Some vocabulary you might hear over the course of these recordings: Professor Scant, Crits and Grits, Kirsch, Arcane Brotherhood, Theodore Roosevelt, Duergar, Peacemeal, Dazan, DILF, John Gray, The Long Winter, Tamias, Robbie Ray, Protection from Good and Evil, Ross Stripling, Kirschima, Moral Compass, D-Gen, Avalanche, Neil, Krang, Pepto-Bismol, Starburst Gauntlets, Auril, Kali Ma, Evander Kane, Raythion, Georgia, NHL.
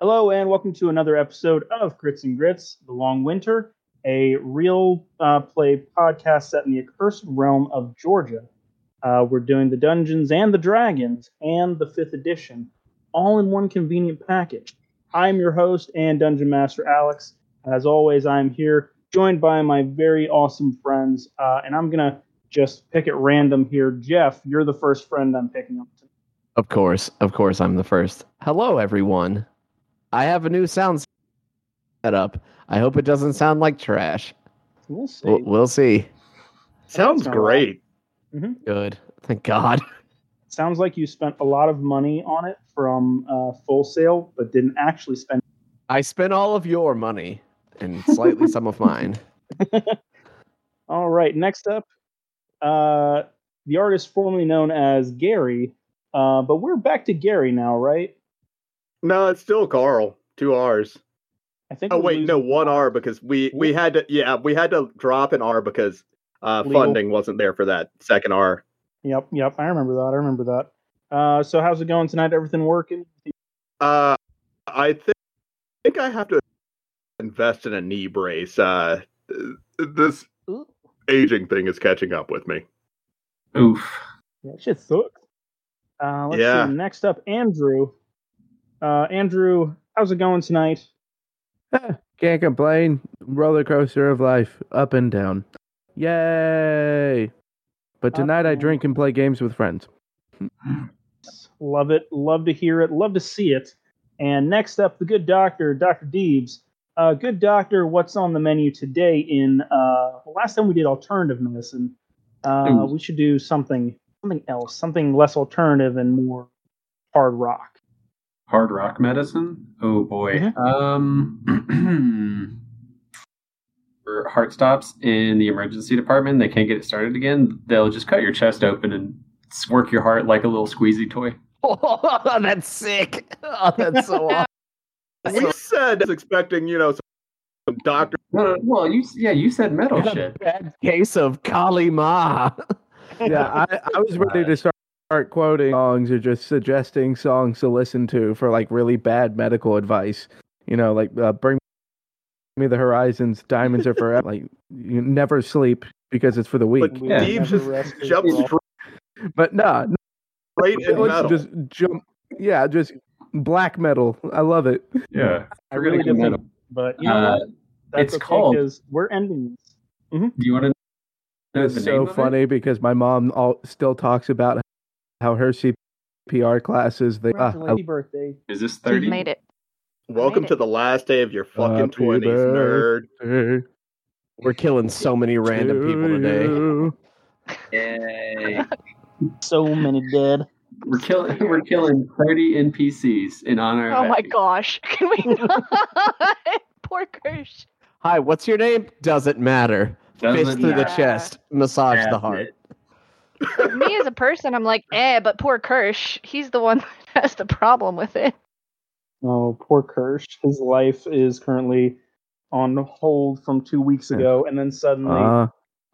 Hello and welcome to another episode of Crits and Grits, The Long Winter, a real play podcast set in the accursed realm of Georgia. We're doing the Dungeons and the Dragons and the 5th edition, all in one convenient package. I'm your host and Dungeon Master Alex. As always, I'm here joined by my very awesome friends, and I'm going to just pick at random here. Jeff, you're the first friend I'm picking up today. Of course, I'm the first. Hello, everyone. I have a new sound set up. I hope it doesn't sound like trash. We'll see. Sounds great. Right. Mm-hmm. Good. Thank God. It sounds like you spent a lot of money on it from Full Sail, but didn't actually spend. I spent all of your money and slightly some of mine. All right. Next up, the artist formerly known as Gary, but we're back to Gary now, right? No, it's still Carl. 2 R's. I think. Oh wait, no, 1 R because we had to. Yeah, we had to drop an R because funding wasn't there for that second R. Yep. I remember that. So how's it going tonight? Everything working? I think I have to invest in a knee brace. This aging thing is catching up with me. Oof. That shit sucks. Let's see. Next up, Andrew. Andrew, how's it going tonight? Can't complain. Roller coaster of life, up and down. Yay! But tonight I drink and play games with friends. Love it. Love to hear it. Love to see it. And next up, the good doctor, Dr. Deebs. Good doctor, what's on the menu today? Last time we did alternative medicine. We should do something else, something less alternative and more hard rock. Hard rock medicine? Oh boy. Mm-hmm. For heart stops in the emergency department, they can't get it started again. They'll just cut your chest open and work your heart like a little squeezy toy. Oh, that's sick. Oh, that's so awesome. You said I was expecting, some doctor. Well, you said metal shit. Bad case of Kali Ma. Yeah, I was ready to start quoting songs or just suggesting songs to listen to for like really bad medical advice, Bring Me the Horizons, Diamonds Are Forever. Like, you never sleep because it's for the weak. Like, Dave just jumps straight. But no, straight in metal. Just jump. Yeah, just black metal. I love it. Yeah, I really do metal. But that's it's called. We're ending this. Mm-hmm. Do you want to? It's so funny because my mom still talks about how her CPR classes, they... Happy birthday. Is this 30? You made it. Welcome to the last day of your fucking 20s, nerd. We're killing so many random people today. Yay. So many dead. We're killing 30 NPCs in honor of... Oh my gosh. Can we not? Poor Kirsch. Hi, what's your name? Doesn't matter. Fist through the chest. Massage the heart. With me as a person, I'm like, but poor Kirsch, he's the one that has the problem with it. Oh, poor Kirsch. His life is currently on hold from 2 weeks ago, and then suddenly...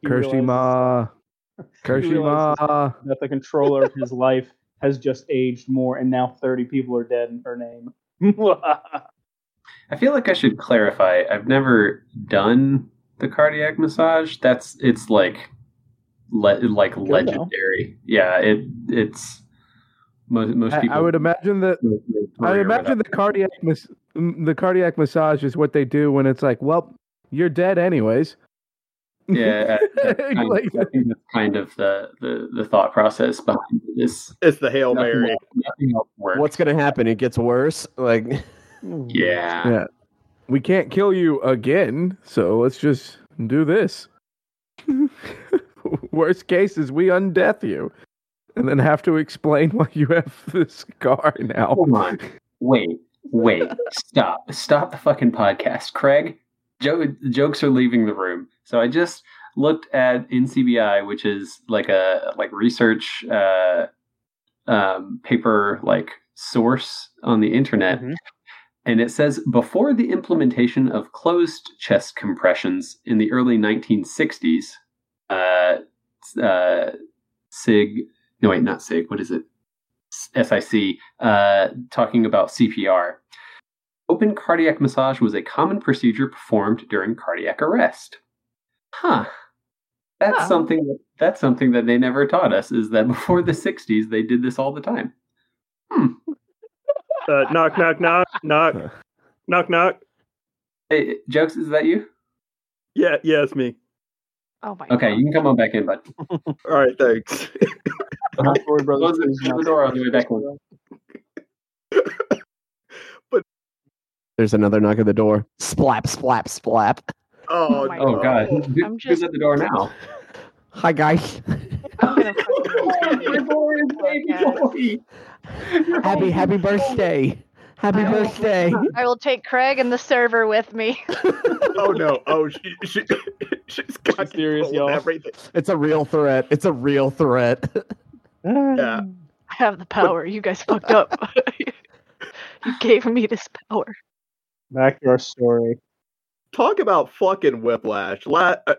Kirschima! That the controller of his life has just aged more, and now 30 people are dead in her name. I feel like I should clarify. I've never done the cardiac massage. It's like... legendary. Yeah, it's most people. I would imagine that. I imagine the cardiac massage is what they do when it's like, well, you're dead anyways. Yeah, I think that's kind of the thought process behind this. It's the Hail Mary. Nothing else works. What's going to happen? It gets worse. Like, yeah, we can't kill you again, so let's just do this. Worst case is we undeath you and then have to explain why you have this scar now. Hold on. Wait. Stop the fucking podcast. Craig, jokes are leaving the room. So I just looked at NCBI, which is like a research paper source on the internet. Mm-hmm. And it says, before the implementation of closed chest compressions in the early 1960s, SIC, talking about CPR. open cardiac massage was a common procedure performed during cardiac arrest. Huh. That's something that they never taught us, is that before the 60s, they did this all the time. Knock, knock, knock, knock, knock, knock. Hey, Jokes, is that you? Yeah, it's me. Oh my God. Okay, you can come on back in, bud. All right, thanks. Forward, brother. Close the door on the way back in. But there's another knock at the door. Splap, splap, splap. Oh God! I'm just... Who's at the door now? Hi, guys. Happy birthday! Happy birthday! I will take Craig and the server with me. Oh no! Oh, she's got serious, y'all. Everything. It's a real threat. Yeah. I have the power. You guys fucked up. You gave me this power. Back to our story. Talk about fucking whiplash.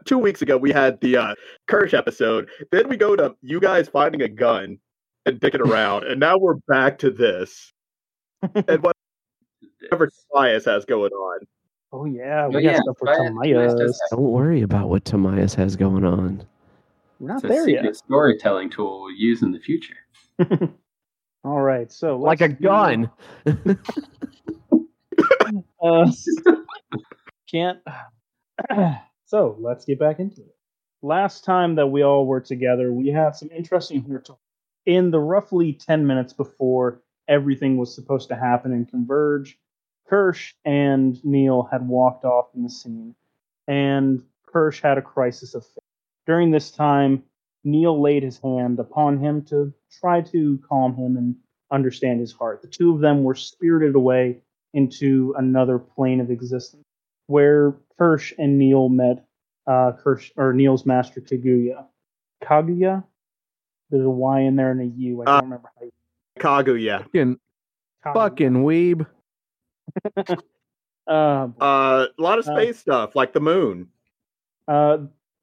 2 weeks ago, we had the Kirsch episode. Then we go to you guys finding a gun and dicking around. And now we're back to this. And whatever Tamias has going on. Oh, yeah. We got stuff for Tamias. Don't worry about what Tamias has going on. We're not there yet. It's a storytelling tool we'll use in the future. All right. So, like a gun. So let's get back into it. Last time that we all were together, we had some interesting here talk in the roughly 10 minutes before everything was supposed to happen and converge. Kirsch and Neil had walked off in the scene, and Kirsch had a crisis of faith. During this time, Neil laid his hand upon him to try to calm him and understand his heart. The two of them were spirited away into another plane of existence, where Kirsch and Neil met Neil's master Kaguya. Kaguya? There's a Y in there and a U. I don't remember how you... Kaguya. Fucking weeb. A lot of space stuff, like the moon.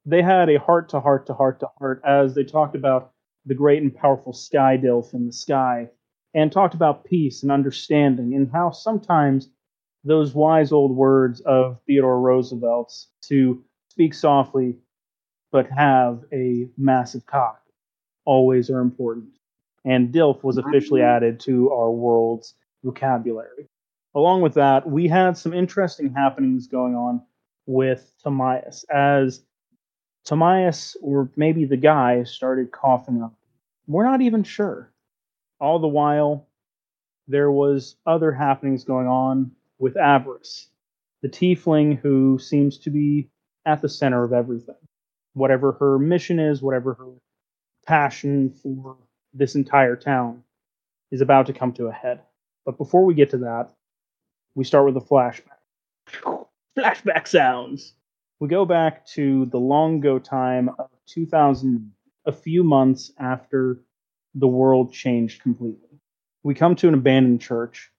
They had a heart-to-heart as they talked about the great and powerful Sky DILF in the sky, and talked about peace and understanding, and how sometimes those wise old words of Theodore Roosevelt's to speak softly but have a massive cock always are important. And DILF was officially added to our world's vocabulary. Along with that, we had some interesting happenings going on with Tamias, as Tamias, or maybe the guy, started coughing up. We're not even sure. All the while, there was other happenings going on with Avarice, the tiefling who seems to be at the center of everything. Whatever her mission is, whatever her passion for this entire town is about to come to a head. But before we get to that, we start with a flashback. Flashback sounds! We go back to the long ago time of 2000, a few months after the world changed completely. We come to an abandoned church.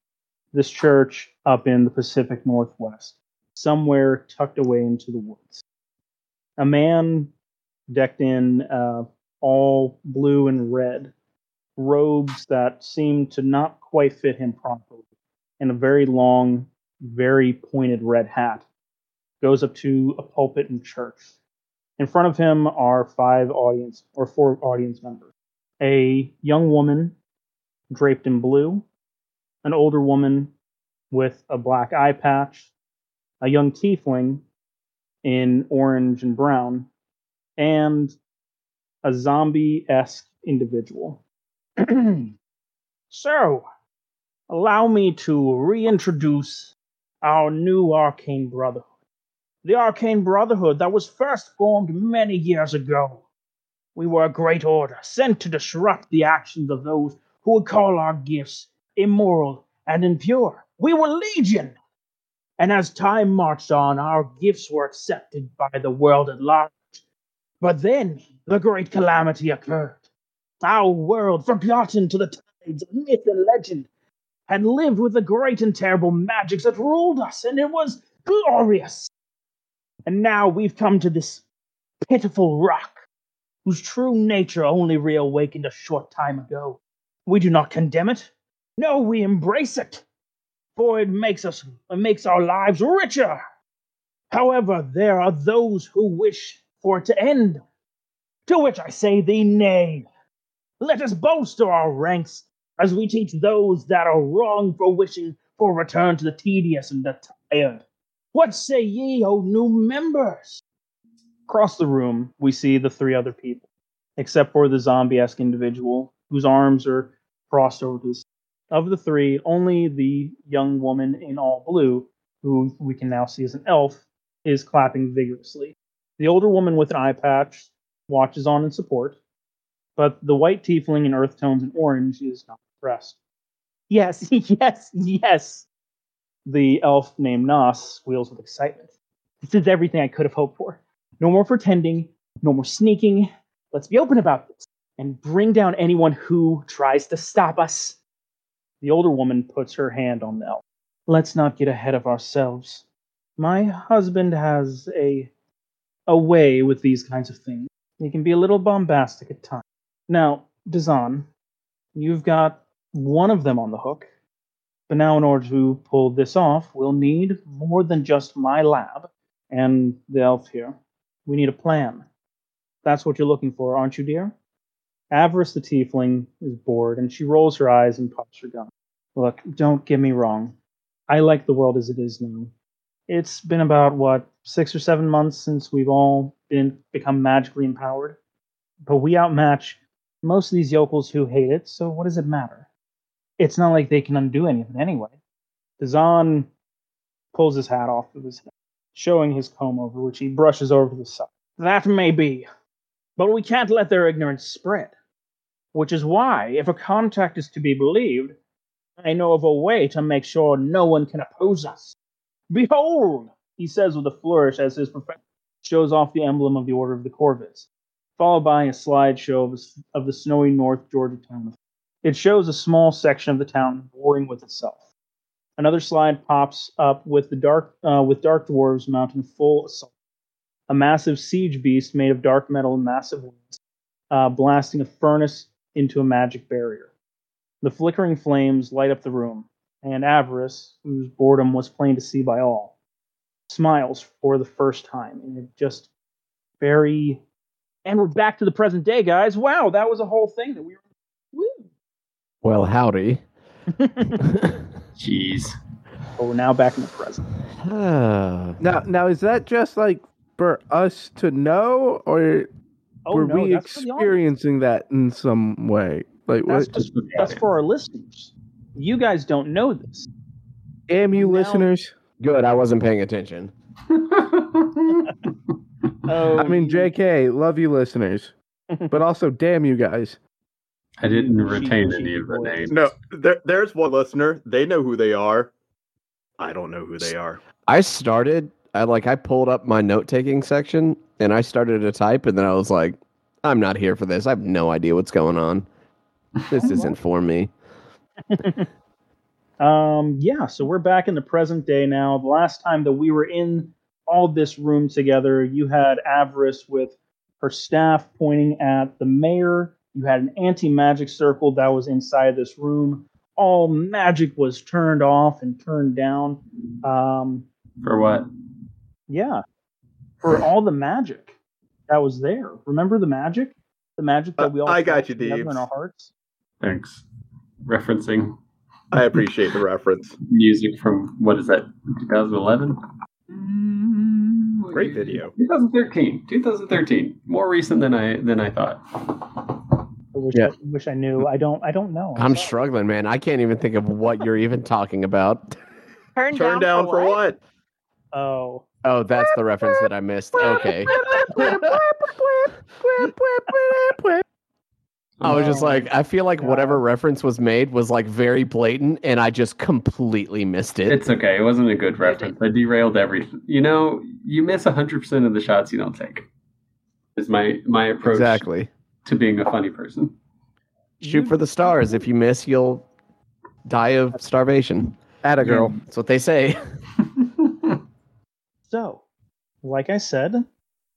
This church up in the Pacific Northwest, somewhere tucked away into the woods. A man decked in all blue and red, robes that seemed to not quite fit him properly, and a very long, very pointed red hat, goes up to a pulpit in church. In front of him are four audience members. A young woman draped in blue, an older woman with a black eye patch, a young tiefling in orange and brown, and a zombie-esque individual. So, allow me to reintroduce our new Arcane Brotherhood. The Arcane Brotherhood that was first formed many years ago. We were a great order sent to disrupt the actions of those who would call our gifts immoral and impure. We were legion. And as time marched on, our gifts were accepted by the world at large. But then the great calamity occurred. Our world, forgotten to the tides of myth and legend, had lived with the great and terrible magics that ruled us, and it was glorious. And now we've come to this pitiful rock, whose true nature only reawakened a short time ago. We do not condemn it. No, we embrace it. for it makes our lives richer. However, there are those who wish for it to end, to which I say thee nay. Let us bolster our ranks as we teach those that are wrong for wishing for return to the tedious and the tired. What say ye, O new members? Across the room, we see the three other people, except for the zombie-esque individual whose arms are crossed over to the side. Of the three, only the young woman in all blue, who we can now see as an elf, is clapping vigorously. The older woman with an eye patch watches on in support, but the white tiefling in earth tones and orange is not impressed. Yes, yes, yes. The elf named Nas squeals with excitement. This is everything I could have hoped for. No more pretending, no more sneaking. Let's be open about this and bring down anyone who tries to stop us. The older woman puts her hand on the elf. Let's not get ahead of ourselves. My husband has a way with these kinds of things. He can be a little bombastic at times. Now, Dazan, you've got one of them on the hook. But now in order to pull this off, we'll need more than just my lab and the elf here. We need a plan. That's what you're looking for, aren't you, dear? Avarice the tiefling is bored, and she rolls her eyes and pops her gun. Look, don't get me wrong. I like the world as it is now. It's been about, 6 or 7 months since we've all become magically empowered. But we outmatch most of these yokels who hate it, so what does it matter? It's not like they can undo anything anyway. Dazan pulls his hat off of his head, showing his comb over, which he brushes over to the side. That may be, but we can't let their ignorance spread. Which is why, if a contract is to be believed, I know of a way to make sure no one can oppose us. Behold, he says with a flourish as his professor shows off the emblem of the Order of the Corvus, followed by a slideshow of the snowy North Georgia town. It shows a small section of the town warring with itself. Another slide pops up with the dark dwarves mounting full assault. A massive siege beast made of dark metal and massive wings, blasting a furnace into a magic barrier. The flickering flames light up the room, and Avarice, whose boredom was plain to see by all, smiles for the first time, and it just very... And we're back to the present day, guys. Wow, that was a whole thing that we were... Woo. Well, howdy. Jeez. But we're now back in the present. Now, is that just like for us to know, or were we experiencing that in some way? Like that's for our listeners. You guys don't know this. Damn you, listeners. Good, I wasn't paying attention. JK, love you, listeners. But also, damn you guys. I didn't retain any of the names. No, there's one listener. They know who they are. I don't know who they are. I pulled up my note-taking section, and I started to type, and then I was like, I'm not here for this. I have no idea what's going on. This isn't for me. So we're back in the present day now. The last time that we were in all this room together, you had Avarice with her staff pointing at the mayor. You had an anti-magic circle that was inside this room. All magic was turned off and turned down. For what? Yeah. For all the magic that was there. Remember the magic? The magic that we all got you, Dave, in our hearts. Thanks. Referencing. I appreciate the reference. Music from, 2011? Great video. 2013. More recent than I thought. I wish I knew. I don't know. I'm struggling, man. I can't even think of what you're even talking about. Turn down for what? Oh, that's the reference that I missed. Okay. I was just like, I feel like whatever reference was made was like very blatant, and I just completely missed it. It's okay. It wasn't a good reference. I derailed everything. You know, you miss 100% of the shots you don't take. Is my approach to being a funny person. Shoot for the stars. If you miss, you'll die of starvation. Atta girl. Yeah. That's what they say. So, like I said,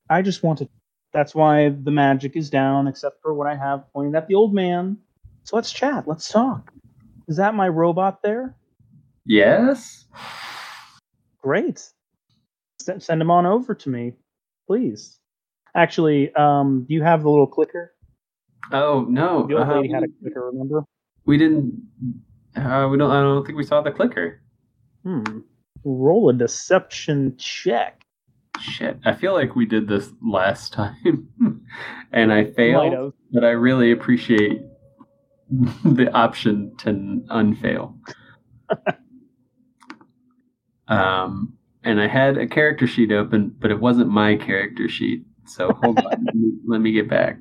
I just wanted... That's why the magic is down, except for what I have pointed at the old man. So let's chat. Let's talk. Is that my robot there? Yes? Great. Send them on over to me, please. Actually, do you have the little clicker? Oh, no. The old lady had a clicker, remember? We didn't... I don't think we saw the clicker. Roll a deception check. Shit. I feel like we did this last time. And I failed. But I really appreciate the option to unfail. And I had a character sheet open, but it wasn't my character sheet. So hold on. Let me get back.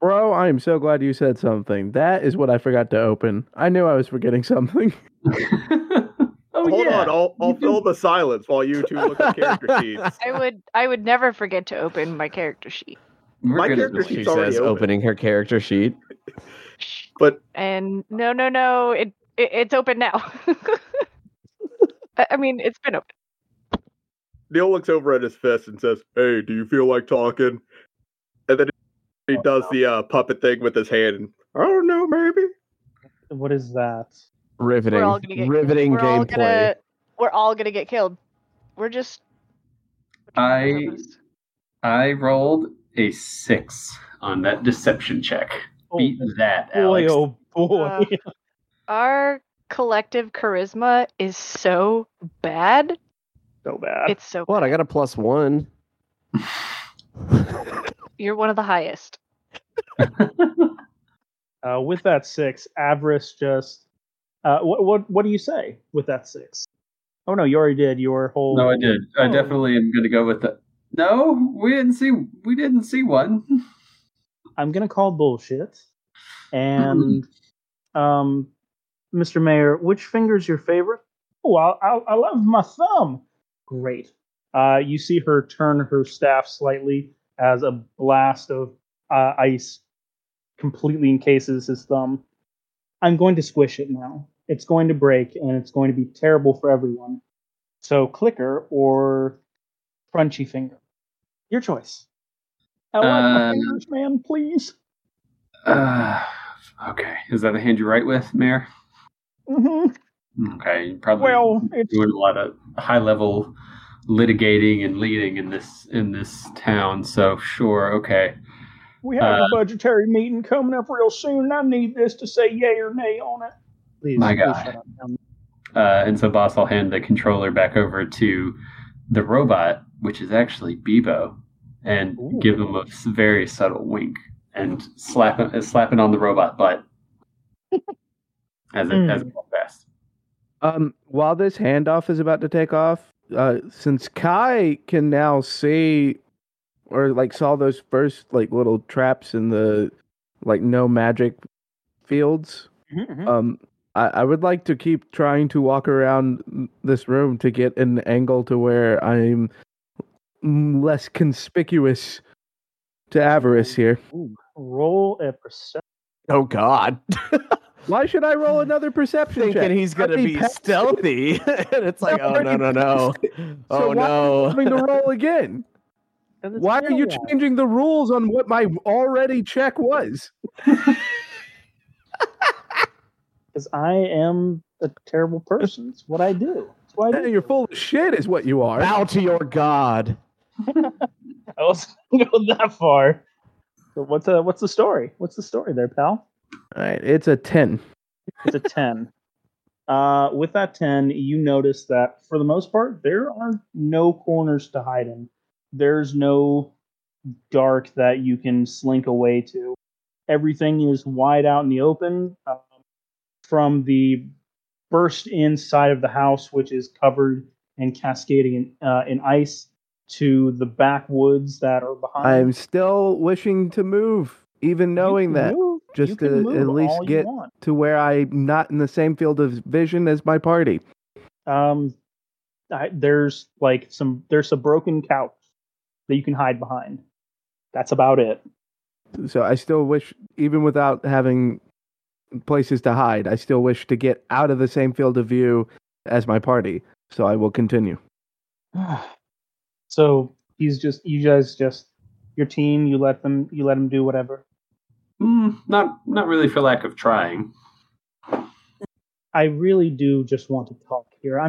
Bro, I am so glad you said something. That is what I forgot to open. I knew I was forgetting something. Hold on, I'll fill the silence while you two look at character sheets. I would never forget to open my character sheet. My character sheet says opening her character sheet. No, it's open now. I mean, it's been open. Neil looks over at his fist and says, "Hey, do you feel like talking?" And then he does the puppet thing with his hand. And, I don't know, maybe. What is that? Riveting gameplay. We're all gonna get killed. We're just. I rolled a 6 on that deception check. Beat that, Alex. Oh boy! Our collective charisma is so bad. It's so. What? Bad. I got a +1. You're one of the highest. With that 6, Avarice just. What do you say with that 6? Oh no, you already did your whole. No, I did. Oh. I definitely am going to go with the. No, we didn't see one. I'm going to call bullshit. And, Mr. Mayor, which finger's your favorite? Oh, I love my thumb. Great. You see her turn her staff slightly as a blast of ice completely encases his thumb. I'm going to squish it now. It's going to break, and it's going to be terrible for everyone. So clicker or crunchy finger. Your choice. I want my fingers, man, please. Okay. Is that the hand you write with, Mayor? Mm-hmm. Okay. You're probably doing a lot of high-level litigating and leading in this town, so sure, okay. We have a budgetary meeting coming up real soon, and I need this to say yay or nay on it. Please, my God. And so, boss, I'll hand the controller back over to the robot, which is actually Bebo, and give him a very subtle wink and slap it on the robot butt as it goes past. While this handoff is about to take off, since Kai can now see... Or, like, saw those first, like, little traps in the, like, no magic fields. Mm-hmm. I would like to keep trying to walk around this room to get an angle to where I'm less conspicuous to Avarice here. Ooh, roll a perception. Oh, God. Why should I roll another perception check? Thinking he's going to be stealthy. And it's like, no. Oh, no. I'm having to roll again. Why are you changing the rules on what my already check was? Because I am a terrible person. It's what I do. You're full of shit is what you are. Bow to your god. I wasn't going that far. So what's the story? What's the story there, pal? All right, it's a 10. It's a 10. With that 10, you notice that, for the most part, there are no corners to hide in. There's no dark that you can slink away to. Everything is wide out in the open, from the burst inside of the house, which is covered and cascading in ice, to the backwoods that are behind. I am still wishing to move, even knowing that, just to at least get to where I'm not in the same field of vision as my party. There's a broken couch that you can hide behind. That's about it. So I still wish, even without having places to hide, I still wish to get out of the same field of view as my party. So I will continue. So your team. You let them do whatever. Not really for lack of trying. I really do just want to talk here.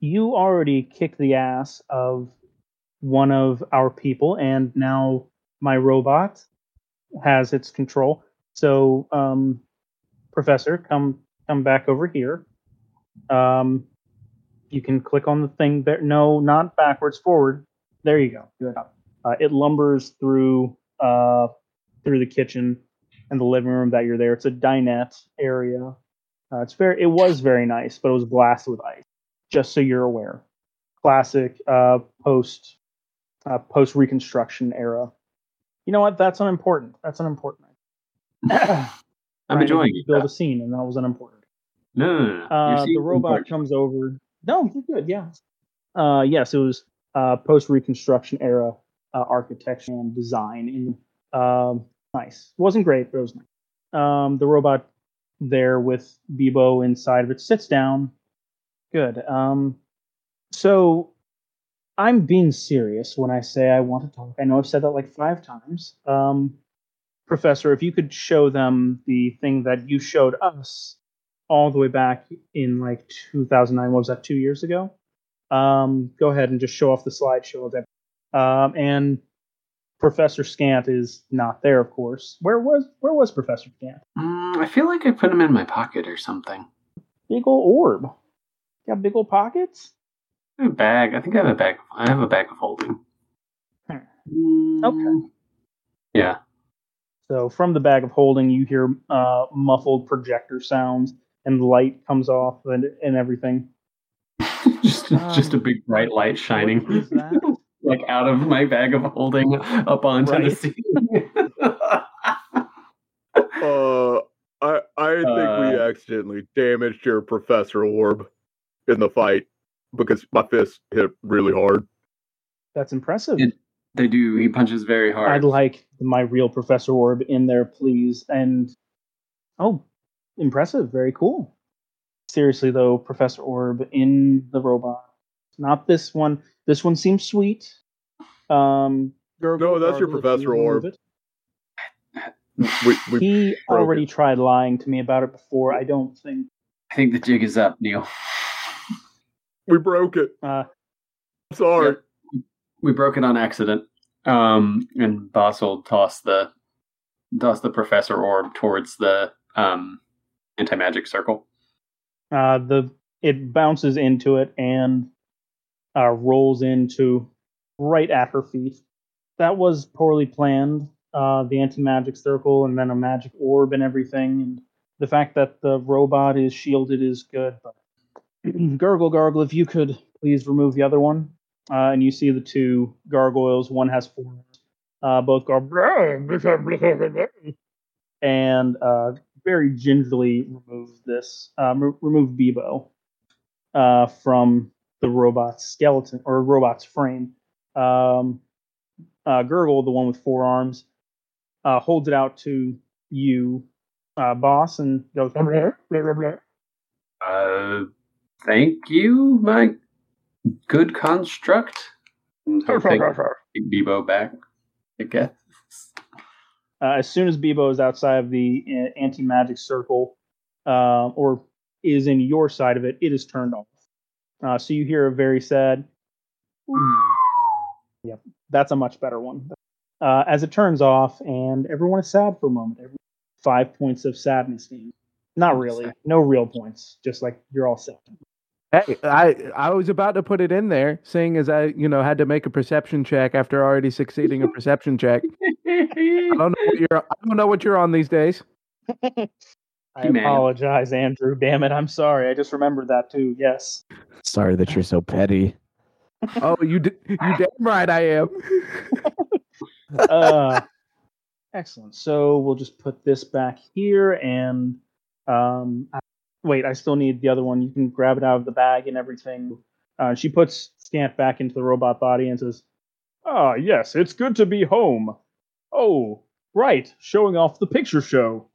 You already kicked the ass of one of our people, and now my robot has its control. So, Professor, come back over here. You can click on the thing there. No, not backwards, forward. There you go. Good. It lumbers through the kitchen and the living room that you're there. It's a dinette area. It was very nice, but it was blasted with ice. Just so you're aware, classic post Reconstruction era. You know what? That's unimportant. I'm enjoying it. Build a scene, and that was unimportant. No. The robot comes over. No, you're good. Yeah. Yes, it was post Reconstruction era architecture and design. Nice. It wasn't great, but it was nice. The robot there with Bebo inside of it sits down. Good. So I'm being serious when I say I want to talk. I know I've said that like 5 times. Professor, if you could show them the thing that you showed us all the way back in like 2009, what was that, 2 years ago? Go ahead and just show off the slideshow. And Professor Scant is not there, of course. Where was Professor Scant? I feel like I put him in my pocket or something. Big ol' orb. Got big old pockets? I have a bag. I think I have a bag. I have a bag of holding. Okay. Yeah. So from the bag of holding, you hear muffled projector sounds, and light comes off and everything. just a big bright light shining, like out of my bag of holding up onto the ceiling. I think we accidentally damaged your Professor Orb in the fight, because my fist hit really hard. That's impressive. They do. He punches very hard. I'd like my real Professor Orb in there, please. And, impressive. Very cool. Seriously, though, Professor Orb in the robot. Not this one. This one seems sweet. No, that's your Professor Orb. He already tried lying to me about it before. I think the jig is up, Neil. We broke it. Sorry. Yep. We broke it on accident. And Basel tossed the Professor Orb towards the anti-magic circle. It bounces into it and rolls into right at her feet. That was poorly planned. The anti-magic circle and then a magic orb and everything. And the fact that the robot is shielded is good, but Gargle, if you could please remove the other one. And you see the two gargoyles. One has 4. Both go and very gingerly remove Bebo from the robot's skeleton or robot's frame. Gurgle, the one with 4 arms, holds it out to you, boss, and goes. Thank you, my good construct. I'll take Bebo back, I guess. As soon as Bebo is outside of the anti-magic circle, or is in your side of it, it is turned off. So you hear a very sad... Yep, that's a much better one. As it turns off, and everyone is sad for a moment. 5 points of sadness. Not really. No real points. Just like you're all sad. Hey, I was about to put it in there, seeing as I, had to make a perception check after already succeeding a perception check. I don't know what you're on these days. Apologize, Andrew. Damn it, I'm sorry. I just remembered that too. Yes. Sorry that you're so petty. You damn right I am. Excellent. So we'll just put this back here and. Wait, I still need the other one. You can grab it out of the bag and everything. She puts Scant back into the robot body and says, "Ah, yes, it's good to be home. Oh, right, showing off the picture show.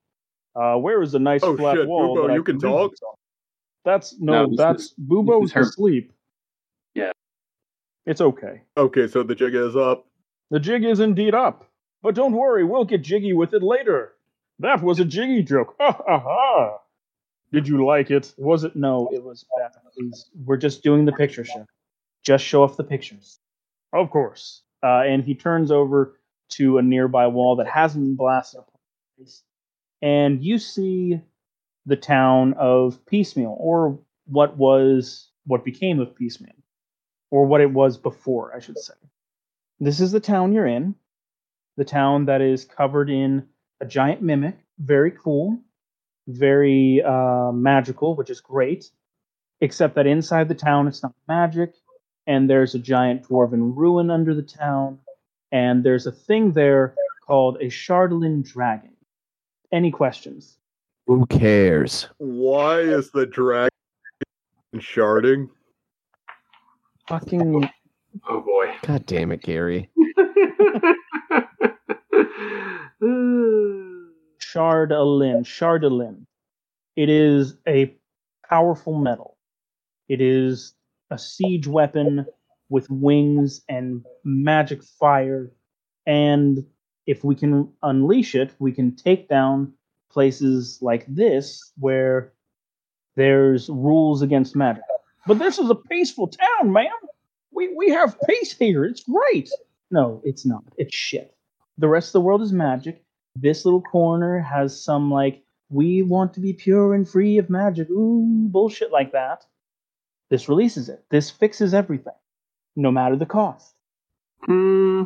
Where is the nice flat wall?" Bebo, you can talk. That's Bubo's asleep. Yeah, it's okay. Okay, so the jig is up. The jig is indeed up, but don't worry, we'll get jiggy with it later. That was a jiggy joke. Ha ha ha. Did you like it? Was it? No, it was bad. We're just doing the picture show. Just show off the pictures. Of course. And he turns over to a nearby wall that hasn't been blasted up. And you see the town of Peacemeal, or what became of Peacemeal, or what it was before, I should say. This is the town you're in. The town that is covered in a giant mimic. Very cool. Very magical, which is great. Except that inside the town, it's not magic. And there's a giant dwarven ruin under the town. And there's a thing there called a Chardalyn dragon. Any questions? Who cares? Why is the dragon sharding? Fucking... Oh, boy. God damn it, Gary. Chardalyn. It is a powerful metal. It is a siege weapon with wings and magic fire. And if we can unleash it, we can take down places like this where there's rules against magic. But this is a peaceful town, man. We have peace here. It's great. No, it's not. It's shit. The rest of the world is magic. This little corner has some, like, we want to be pure and free of magic. Ooh, bullshit like that. This releases it. This fixes everything, no matter the cost. Hmm.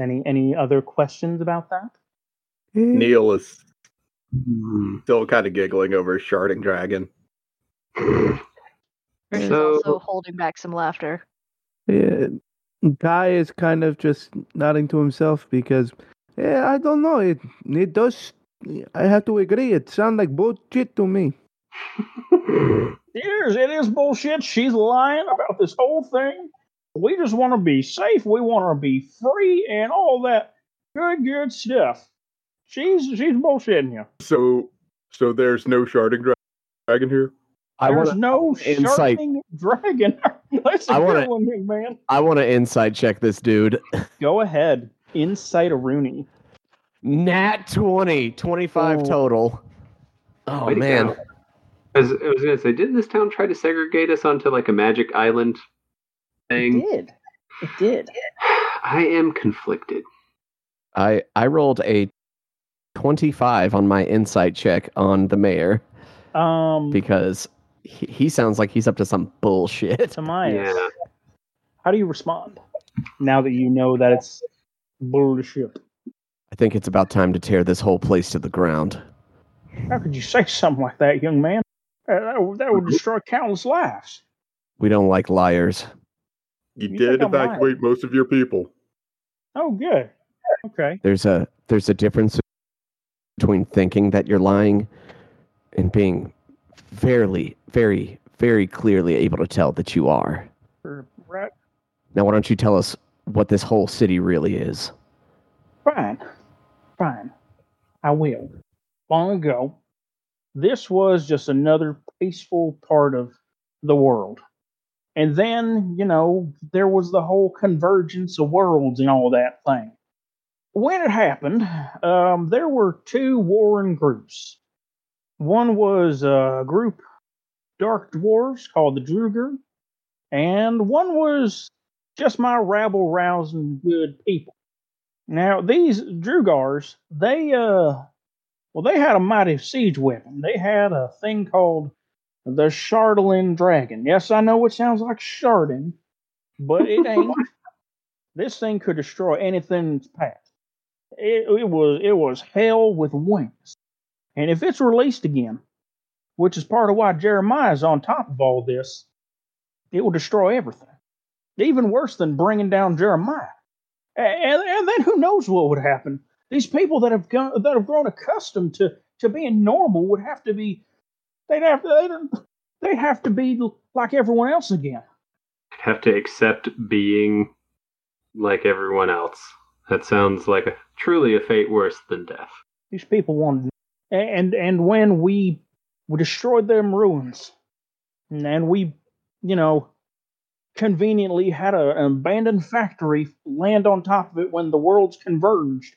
Any other questions about that? Neil is still kind of giggling over his sharding dragon. Kirsch is also holding back some laughter. Yeah, Kai is kind of just nodding to himself because, I don't know, it does, I have to agree, it sounds like bullshit to me. It is bullshit. She's lying about this whole thing. We just want to be safe, we want to be free, and all that good stuff. She's bullshitting you. So there's no sharding dragon here? There's no sharding dragon. That's a good one, big man. I want to inside check this dude. Go ahead. Insight a Rooney. Nat 20. 25 total. Oh, way man. I was going to say, didn't this town try to segregate us onto like a magic island thing? It did. I am conflicted. I rolled a 25 on my insight check on the mayor. Because... He sounds like he's up to some bullshit. Tamias, yeah. How do you respond now that you know that it's bullshit? I think it's about time to tear this whole place to the ground. How could you say something like that, young man? That would destroy countless lives. We don't like liars. You did evacuate most of your people. Oh, good. Okay. There's a difference between thinking that you're lying and being... very, very, very clearly able to tell that you are. Right. Now, why don't you tell us what this whole city really is? Fine. I will. Long ago, this was just another peaceful part of the world. And then, there was the whole convergence of worlds and all that thing. When it happened, there were two warring groups. One was a group dark dwarves called the Duergar, and one was just my rabble-rousing good people. Now, these Duergars, they had a mighty siege weapon. They had a thing called the Chardalyn Dragon. Yes, I know it sounds like sharding, but it ain't. This thing could destroy anything in its path. It was hell with wings. And if it's released again, which is part of why Jeremiah's on top of all this, it will destroy everything. Even worse than bringing down Jeremiah. And then who knows what would happen. These people that have grown accustomed to being normal would have to be... They'd have to be like everyone else again. Have to accept being like everyone else. That sounds like truly a fate worse than death. These people wanted... And when we destroyed them ruins, and we, conveniently had an abandoned factory land on top of it when the worlds converged,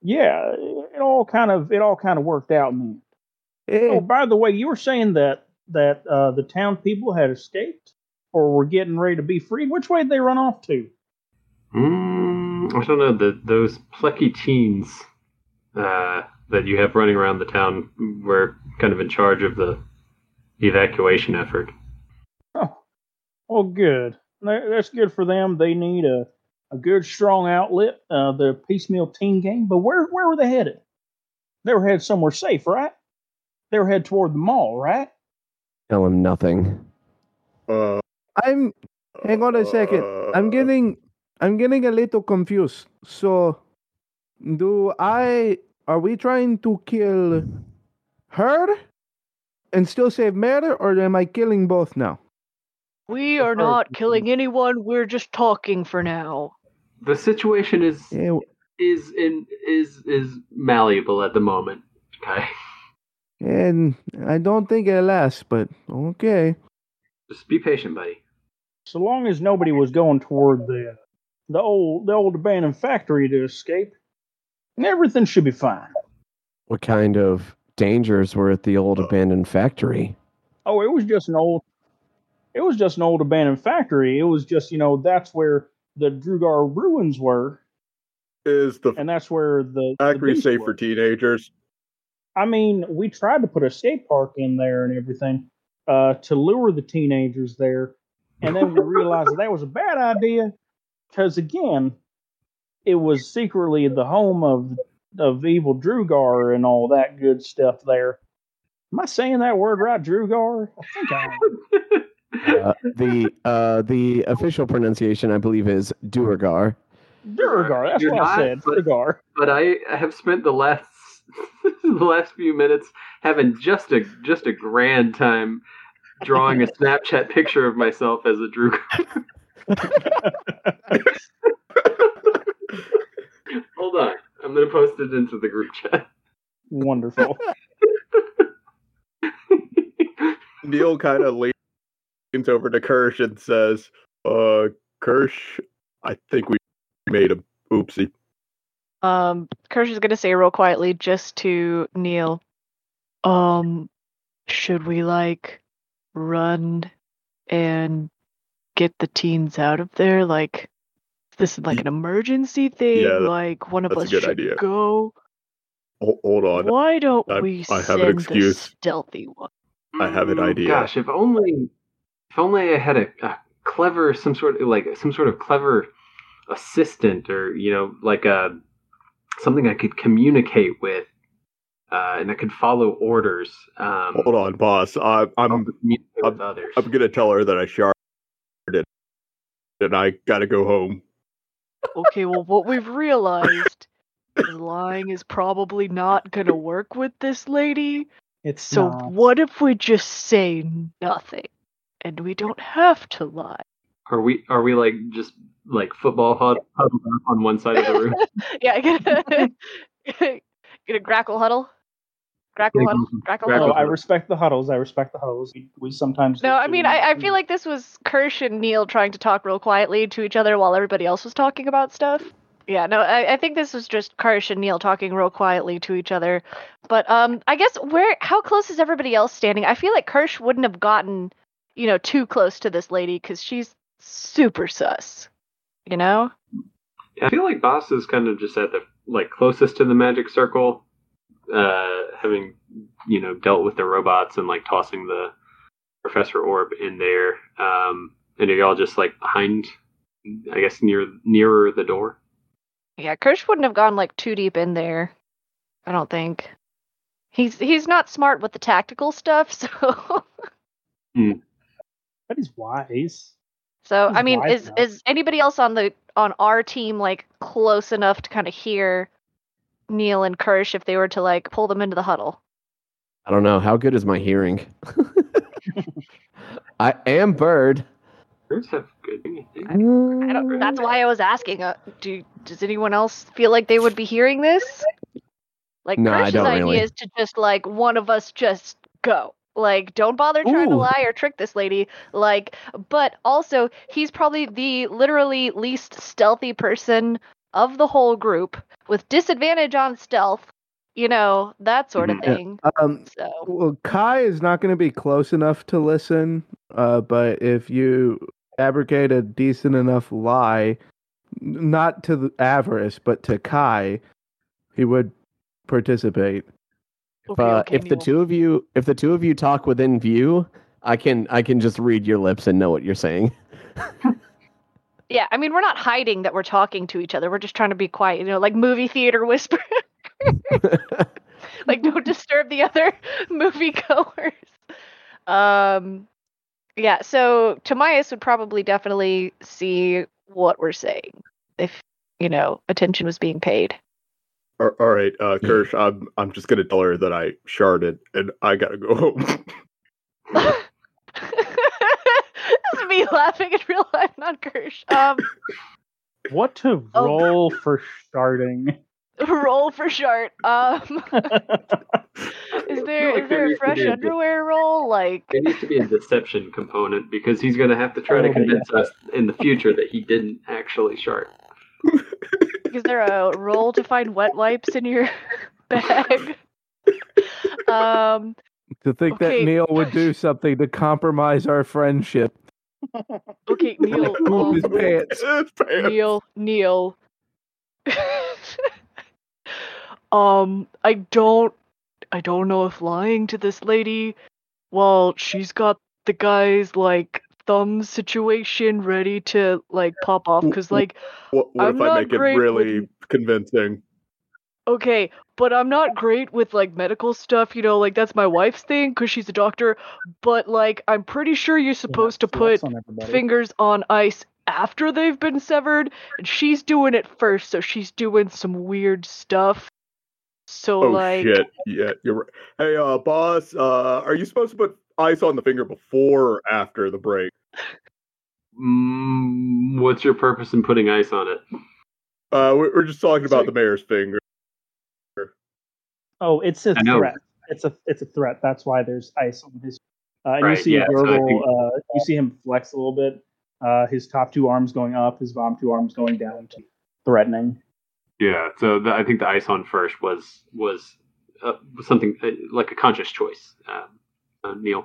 yeah, it all kind of worked out in the end. Oh, by the way, you were saying that the town people had escaped or were getting ready to be freed. Which way did they run off to? I don't know. Those plucky teens that you have running around the town were kind of in charge of the evacuation effort. Oh, well, good. That's good for them. They need a good, strong outlet, the piecemeal teen game. But where were they headed? They were headed somewhere safe, right? They were headed toward the mall, right? Tell him nothing. Hang on a second. I'm getting a little confused. So, are we trying to kill her and still save Mare, or am I killing both now? We are not killing anyone. We're just talking for now. The situation is malleable at the moment. Okay. And I don't think it'll last, but okay. Just be patient, buddy. So long as nobody was going toward the old abandoned factory to escape, everything should be fine. What kind of dangers were at the old abandoned factory? Oh, it was just an old abandoned factory. It was just, that's where the Duergar ruins were. And that's where the factory safe for teenagers? I mean, we tried to put a skate park in there and everything to lure the teenagers there. And then we realized that was a bad idea because, again, it was secretly the home of evil Duergar and all that good stuff there. Am I saying that word right, Duergar? I think I am. The official pronunciation, I believe, is Duergar. Duergar, that's what I said, Duergar. But I have spent the last... the last few minutes having just a grand time drawing a Snapchat picture of myself as a Duergar. Hold on. I'm going to post it into the group chat. Wonderful. Neil kind of leans over to Kirsch and says, Kirsch, I think we made a oopsie. Kirsch is going to say real quietly just to Neil, should we, run and get the teens out of there? This is, an emergency thing? Yeah, one of us should idea. Go? Hold on. Why don't we send the stealthy one? I have an idea. Gosh, if only I had some sort of clever assistant or, something I could communicate with, and I could follow orders. Hold on, boss. I'm going to tell her that I sharded and I got to go home. Okay, well, what we've realized is lying is probably not going to work with this lady. What if we just say nothing and we don't have to lie? Are we just... football huddled up on one side of the room. Yeah, get a grackle huddle. Grackle huddle. I respect the huddles. We sometimes... No, I mean, I feel like this was Kirsch and Neil trying to talk real quietly to each other while everybody else was talking about stuff. Yeah, no, I think this was just Kirsch and Neil talking real quietly to each other. But I guess how close is everybody else standing? I feel like Kirsch wouldn't have gotten, too close to this lady because she's super sus. Yeah, I feel like Boss is kind of just at the closest to the magic circle, having dealt with the robots and tossing the Professor Orb in there. And are y'all just behind? I guess nearer the door. Yeah, Kirsch wouldn't have gone too deep in there. I don't think he's not smart with the tactical stuff, so. But he's wise. So, I mean, is anybody else on our team, close enough to kind of hear Neil and Kirsch if they were to, pull them into the huddle? I don't know. How good is my hearing? I am bird. Birds have good hearing. That's why I was asking, does anyone else feel like they would be hearing this? No, Kirsch's idea is to just, one of us just go. Don't bother trying to lie or trick this lady. But also, he's probably the literally least stealthy person of the whole group, with disadvantage on stealth, you know, that sort of thing. So. Well, Kai is not going to be close enough to listen, but if you fabricate a decent enough lie, not to the Avarice, but to Kai, he would participate. Okay, if Neil. if the two of you talk within view, I can just read your lips and know what you're saying. Yeah, I mean, we're not hiding that we're talking to each other. We're just trying to be quiet, you know, like movie theater whisper. Like, don't disturb the other moviegoers. Yeah, so Tamias would probably definitely see what we're saying if, you know, attention was being paid. All right, Kirsch, I'm just going to tell her that I sharded and I got to go home. This is me laughing in real life, not Kirsch. What to roll for sharding? Roll for shard. Is there a fresh underwear roll? Like, there needs to be a deception component because he's going to have to try to convince us in the future that he didn't actually shard. Is there a roll to find wet wipes in your bag? To think that Neil would do something to compromise our friendship. Okay, Neil. His pants. Neil. I don't know if lying to this lady while she's got the guy's like thumb situation ready to like pop off, because like what if I make it really convincing? Okay, but I'm not great with like medical stuff, you know, like that's my wife's thing because she's a doctor, but like I'm pretty sure you're supposed to put fingers on ice after they've been severed, and she's doing it first, so she's doing some weird stuff. So shit. Yeah, you're right. Hey, boss, are you supposed to put ice on the finger before or after the break? What's your purpose in putting ice on it? We're just talking about the mayor's finger. Oh, it's a threat. It's a threat. That's why there's ice on his. And right, you see him flex a little bit. His top two arms going up, his bottom two arms going down, threatening. Yeah, so I think the ice on first was something like a conscious choice, Neil.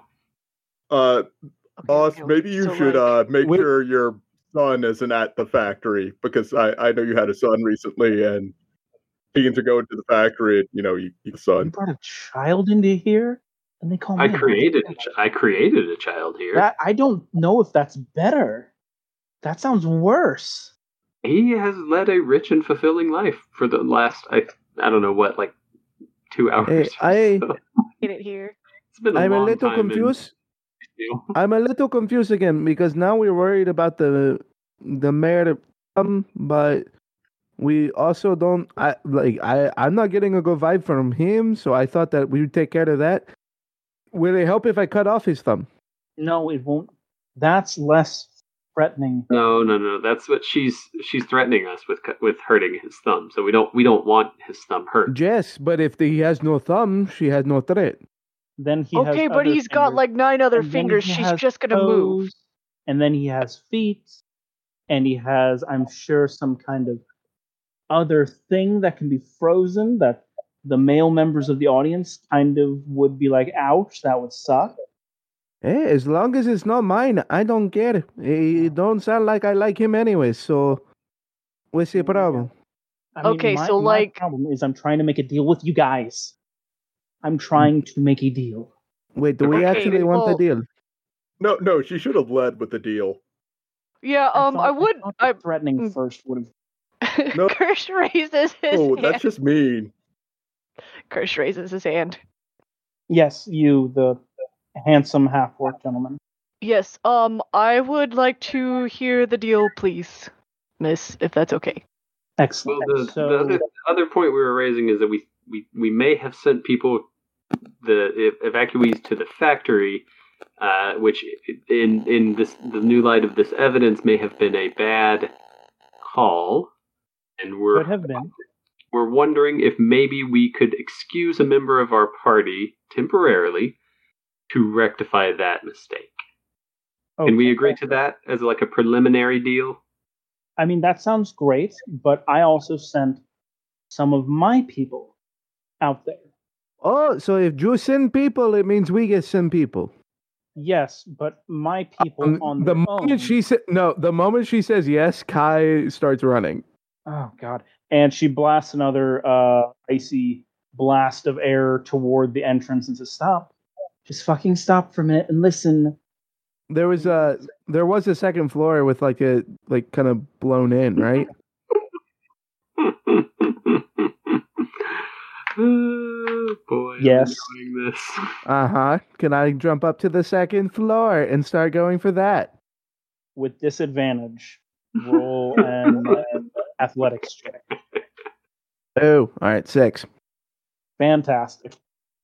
Boss, maybe you should make sure your son isn't at the factory, because I know you had a son recently, and being to go into the factory, and, you know, your son. You brought a child into here? And they call I created a child here. That, I don't know if that's better. That sounds worse. He has led a rich and fulfilling life for the last, I don't know what, like 2 hours. Hey, I'm a little confused. I'm a little confused again, because now we're worried about the mayor to come, but we also don't, I'm not getting a good vibe from him, so I thought that we would take care of that. Will it help if I cut off his thumb? No, it won't. That's less threatening. No. That's what she's threatening us with hurting his thumb. So we don't want his thumb hurt. Yes, but if he has no thumb, she has no threat. Then he has okay, but he's got like 9 other fingers. She's just gonna move. And then he has feet, and he has, I'm sure, some kind of other thing that can be frozen that. The male members of the audience kind of would be like, ouch, that would suck. Hey, as long as it's not mine, I don't care. It don't sound like I like him anyway, so what's the problem? I mean, okay, my problem is I'm trying to make a deal with you guys. I'm trying to make a deal. Wait, do we actually want the deal? No, she should have led with the deal. Yeah, I threatening first would have... No. Kirsch raises his hand. That's just mean. Kirsch raises his hand. Yes, you, the handsome half-orc gentleman. Yes, I would like to hear the deal, please, miss, if that's okay. Excellent. Well, the other point we were raising is that we may have sent people, the evacuees, to the factory, which in this the new light of this evidence may have been a bad call, and we're... Could have been. We're wondering if maybe we could excuse a member of our party temporarily to rectify that mistake. Okay. Can we agree to that as like a preliminary deal? I mean, that sounds great, but I also sent some of my people out there. Oh, so if Jews send people, it means we get send people. Yes, but my people on the moment own, she said no. The moment she says yes, Kai starts running. Oh God! And she blasts another icy blast of air toward the entrance and says, "Stop! Just fucking stop for a minute and listen." There was a second floor with like kind of blown in, right? Oh, boy, yes. I'm doing this. Uh-huh. Can I jump up to the second floor and start going for that? With disadvantage, roll an athletics check. Oh, all right, 6. Fantastic.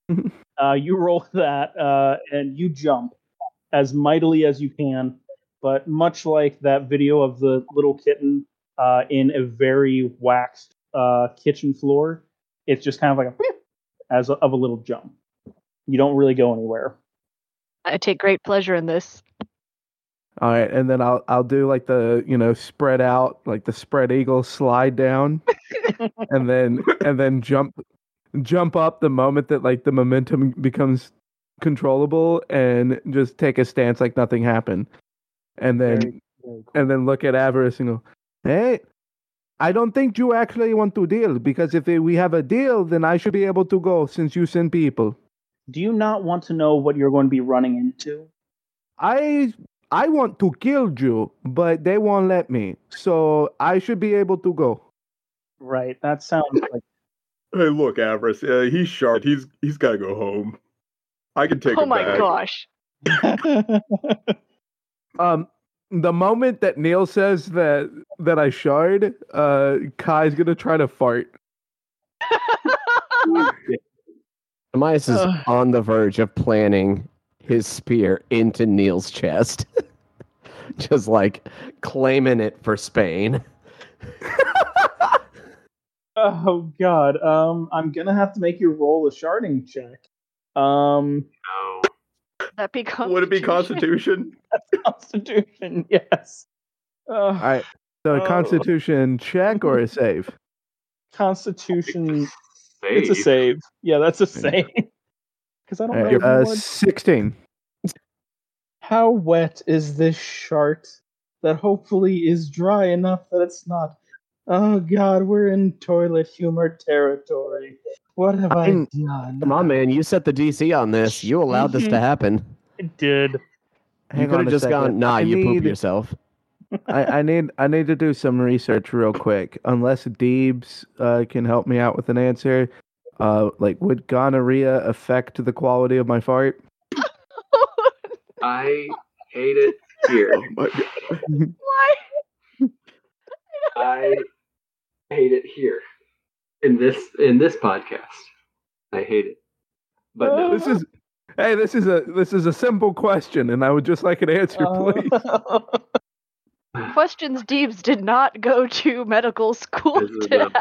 You roll that, and you jump as mightily as you can, but much like that video of the little kitten in a very waxed kitchen floor, it's just kind of like a little jump. You don't really go anywhere. I take great pleasure in this. All right, and then I'll do like the spread out, like the spread eagle slide down, and then jump up the moment that like the momentum becomes controllable, and just take a stance like nothing happened, and then very, very cool. And then look at Avarice and go, "Hey. I don't think you actually want to deal, because if we have a deal, then I should be able to go since you send people." Do you not want to know what you're going to be running into? I want to kill you, but they won't let me, so I should be able to go. Right, that sounds like... Hey, look, Avarice, he's sharp. He's got to go home. I can take him back. Oh, my gosh. The moment that Neil says that I shard, Kai's gonna try to fart. Tamias is on the verge of planting his spear into Neil's chest, just like claiming it for Spain. Oh God! I'm gonna have to make you roll a sharding check. No. That be constitution? Would it be Constitution? That's Constitution, yes. All right. So a Constitution check or a save? Constitution. It's a save. Yeah, that's a save. Because I don't know. 16. How wet is this shart that hopefully is dry enough that it's not? Oh, God, we're in toilet humor territory. What have I done? Come on, man. You set the DC on this. You allowed this to happen. It did. You could have just gone, nah, you poop yourself. I need to do some research real quick. Unless Deebs can help me out with an answer. Would gonorrhea affect the quality of my fart? I hate it here. Oh my God. Why? I hate it here in this podcast. I hate it, but no. This is a simple question, and I would just like an answer, please. Questions Deebs did not go to medical school to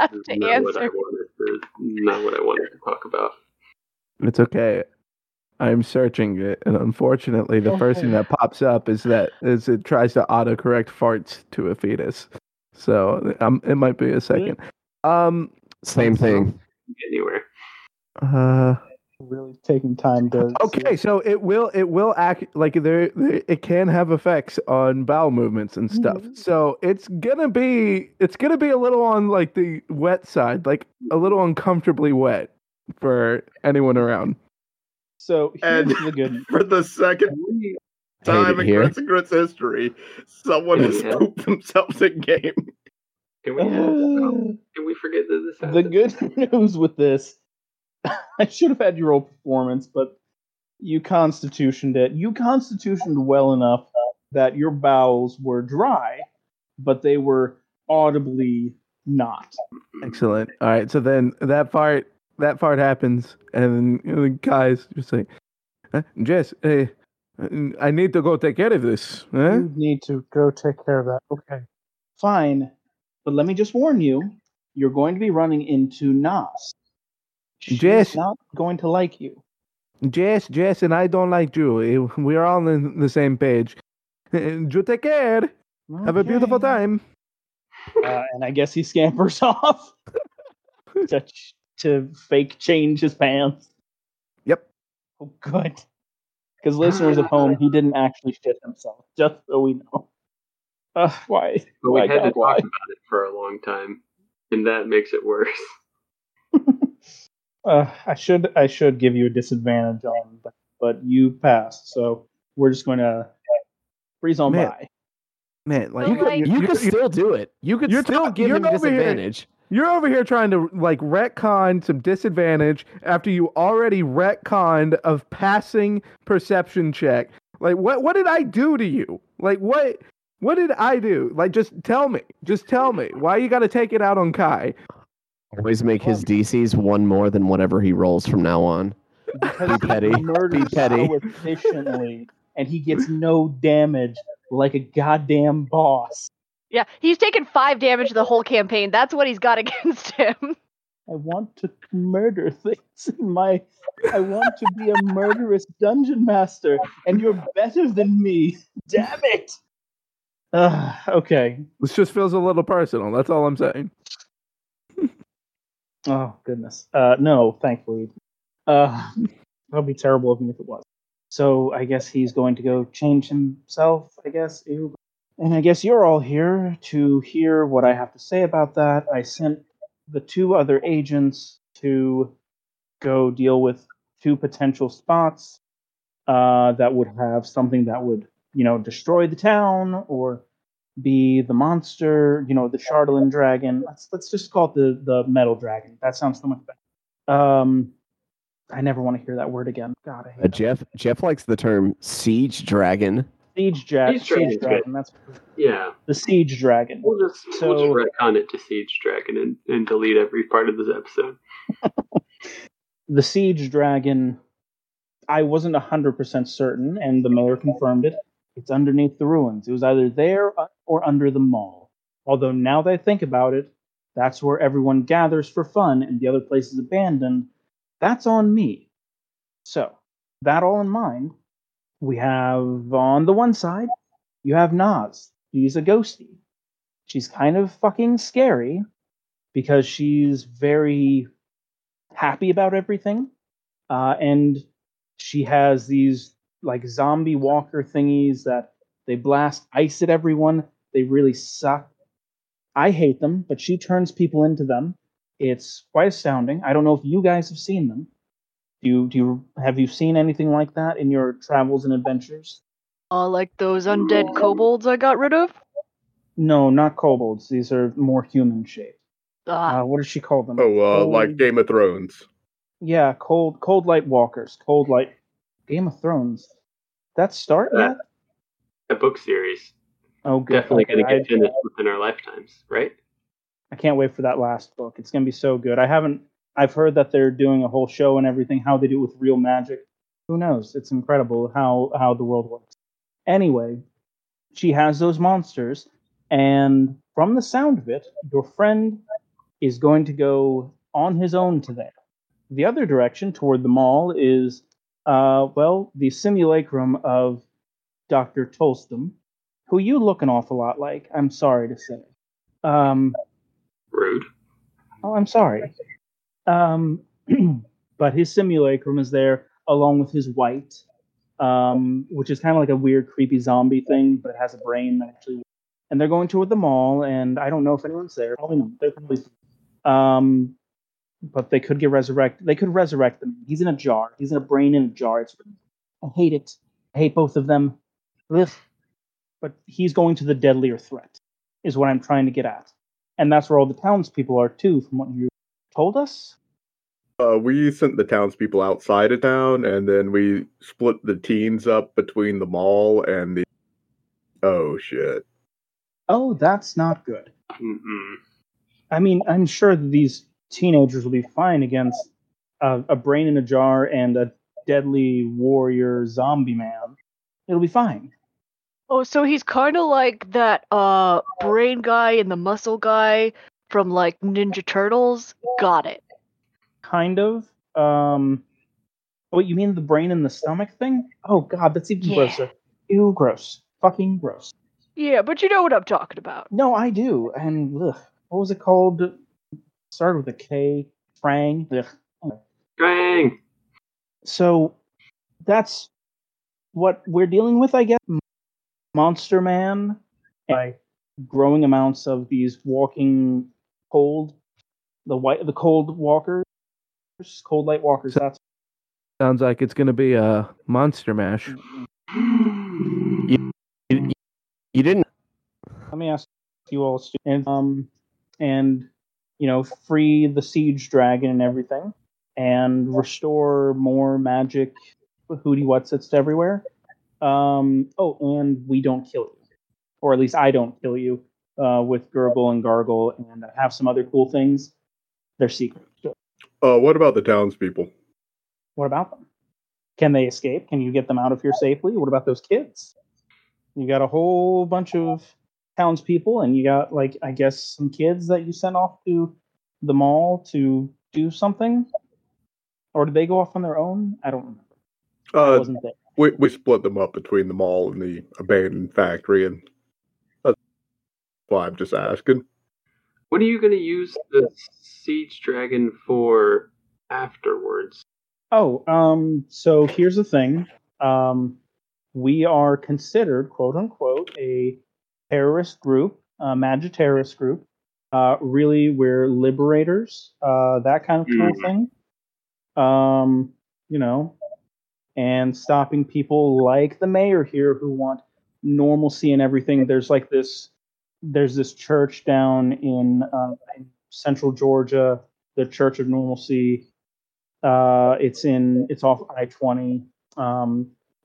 answer. This is not what I wanted to talk about. It's okay. I'm searching it, and unfortunately, the first thing that pops up is it tries to autocorrect farts to a fetus. So it might be a second. Same thing. Anywhere. Really taking time to. Okay, so it will act like there. It can have effects on bowel movements and stuff. Mm-hmm. So it's gonna be a little on like the wet side, like a little uncomfortably wet for anyone around. So here's the good news. For the second time in Crits and Grits history, someone has pooped themselves in game. Can we forget that this happened? The good news with this, I should have had your old performance, but you constitutioned it. You constitutioned well enough that your bowels were dry, but they were audibly not. Excellent. All right, so then that part happens, and the guys just like, Jess, hey, I need to go take care of this. Eh? You need to go take care of that. Okay. Fine. But let me just warn you, you're going to be running into Nas. She's not going to like you. Jess, and I don't like you. We're all on the same page. You take care. Okay. Have a beautiful time. And I guess he scampers off. to fake change his pants? Yep. Oh, good. Because listeners at home, he didn't actually shit himself, just so we know. Why? But we had to talk about it for a long time, and that makes it worse. I should give you a disadvantage on, but you passed, so we're just going to breeze on by. Man, like you could still do it. You could still give him disadvantage. You're over here trying to like retcon some disadvantage after you already retconned of passing perception check. Like what did I do to you? Like what did I do? Like just tell me. Just tell me. Why you gotta take it out on Kai? Always make his DCs one more than whatever he rolls from now on. Because be petty. He murders so efficiently, and he gets no damage like a goddamn boss. Yeah, he's taken 5 damage the whole campaign. That's what he's got against him. I want to murder things. I want to be a murderous dungeon master, and you're better than me. Damn it! Okay. This just feels a little personal. That's all I'm saying. Oh, goodness. No, thankfully. That would be terrible of me if it was. So I guess he's going to go change himself, I guess. Ew. And I guess you're all here to hear what I have to say about that. I sent the 2 other agents to go deal with 2 potential spots that would have something that would, destroy the town or be the monster, the Chardalyn dragon. Let's just call it the metal dragon. That sounds so much better. I never want to hear that word again. God, I hate it. Jeff likes the term siege dragon. Siege dragon. That's yeah. The siege dragon. We'll just retcon it to siege dragon and delete every part of this episode. The siege dragon. I wasn't 100% certain, and the mayor confirmed it. It's underneath the ruins. It was either there or under the mall. Although now that I think about it, that's where everyone gathers for fun and the other place is abandoned. That's on me. So, that all in mind, we have on the one side, you have Nas. She's a ghostie. She's kind of fucking scary because she's very happy about everything. And she has these like zombie walker thingies that they blast ice at everyone. They really suck. I hate them, but she turns people into them. It's quite astounding. I don't know if you guys have seen them. Have you seen anything like that in your travels and adventures? Like those undead kobolds I got rid of? No, not kobolds. These are more human shaped. What does she call them? Like Game of Thrones. Yeah, cold light walkers. Cold light. Game of Thrones. That start yet? A book series. Oh, good. Definitely going to get finished within our lifetimes, right? I can't wait for that last book. It's going to be so good. I've heard that they're doing a whole show and everything, how they do it with real magic. Who knows? It's incredible how the world works. Anyway, she has those monsters, and from the sound of it, your friend is going to go on his own to there. The other direction, toward the mall, is the simulacrum of Dr. Tolstom, who you look an awful lot like, I'm sorry to say. Rude. Oh, I'm sorry. But his simulacrum is there, along with his white, which is kind of like a weird, creepy zombie thing, but it has a brain that actually works. And they're going toward the mall, and I don't know if anyone's there. Probably not. They're probably... But they could get resurrected. They could resurrect them. He's in a jar. He's in a brain in a jar. I hate it. I hate both of them. Ugh. But he's going to the deadlier threat, is what I'm trying to get at. And that's where all the townspeople are, too, from what you told us. We sent the townspeople outside of town, and then we split the teens up between the mall and the... Oh, shit. Oh, that's not good. Mm-mm. I mean, I'm sure these... teenagers will be fine against a brain in a jar and a deadly warrior zombie man. It'll be fine. Oh, so he's kind of like that brain guy and the muscle guy from like Ninja Turtles. Got it. Kind of. What you mean the brain in the stomach thing? Oh God, that's even grosser. Ew, gross. Fucking gross. Yeah, but you know what I'm talking about. No, I do. And what was it called? Started with a K. Krang. Krang! So that's what we're dealing with, I guess. Monster Man. By growing amounts of these walking cold, the cold walkers, cold light walkers. That's sounds like it's going to be a monster mash. You didn't. Let me ask you all, and you know, free the siege dragon and everything, and restore more magic hootie whatsits to everywhere. Oh, and we don't kill you, or at least I don't kill you with Gurgle and Gargle, and I have some other cool things. They're secret. What about the townspeople? What about them? Can they escape? Can you get them out of here safely? What about those kids? You got a whole bunch of townspeople, and you got, like, I guess some kids that you sent off to the mall to do something? Or did they go off on their own? I don't remember. I wasn't there. We split them up between the mall and the abandoned factory, and that's why I'm just asking. What are you going to use the siege dragon for afterwards? Oh, so here's the thing. We are considered, quote unquote, a terrorist group, a magic terrorist group. Really, we're liberators, that kind of cool thing. You know, and stopping people like the mayor here who want normalcy and everything. There's this church down in central Georgia, the Church of Normalcy. It's off I-20,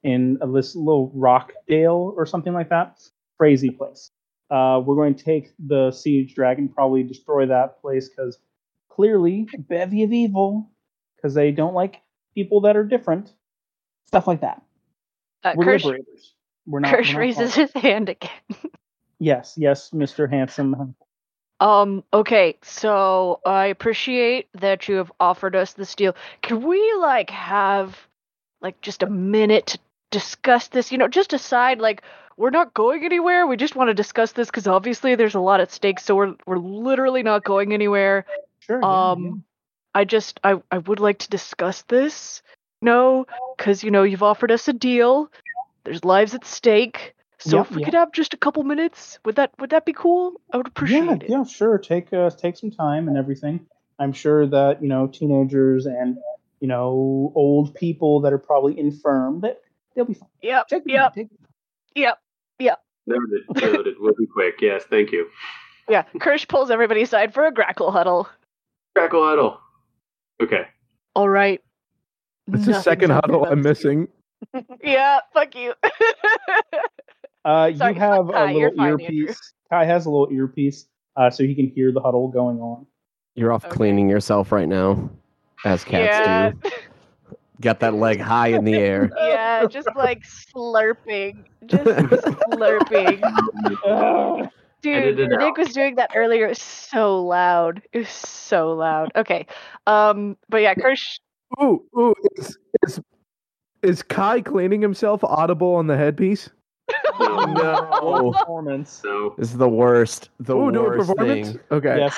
in this little Rockdale or something like that. Crazy place. We're going to take the siege dragon, probably destroy that place, because clearly a bevy of evil, because they don't like people that are different. Stuff like that. We're liberators. Kirsch raises his hand again. Yes, Mr. Handsome. Okay, so I appreciate that you have offered us this deal. Can we, have just a minute to discuss this? You know, just aside, we're not going anywhere. We just want to discuss this because obviously there's a lot at stake, so we're literally not going anywhere. Sure. Yeah. I would like to discuss this. No, because, you've offered us a deal. There's lives at stake. So if we could have just a couple minutes, would that be cool? I would appreciate it. Yeah, sure. Take some time and everything. I'm sure that, teenagers and, old people that are probably infirm, that they'll be fine. Yep. Noted. We'll be quick. Yes, thank you. Yeah, Kirsch pulls everybody aside for a grackle huddle. Okay. All right. It's the second huddle I'm missing. Yeah, fuck you. Sorry, you have Kai, a little earpiece. Fine, Kai has a little earpiece, so he can hear the huddle going on. You're off cleaning yourself right now, as cats do. Got that leg high in the air. Yeah, just slurping. Just slurping. Dude, Nick was doing that earlier. It was so loud. Okay. But yeah, Kirsch... Ooh, is Kai cleaning himself audible on the headpiece? No. Performance. No. This is the worst. The worst performance thing. Okay. Yes.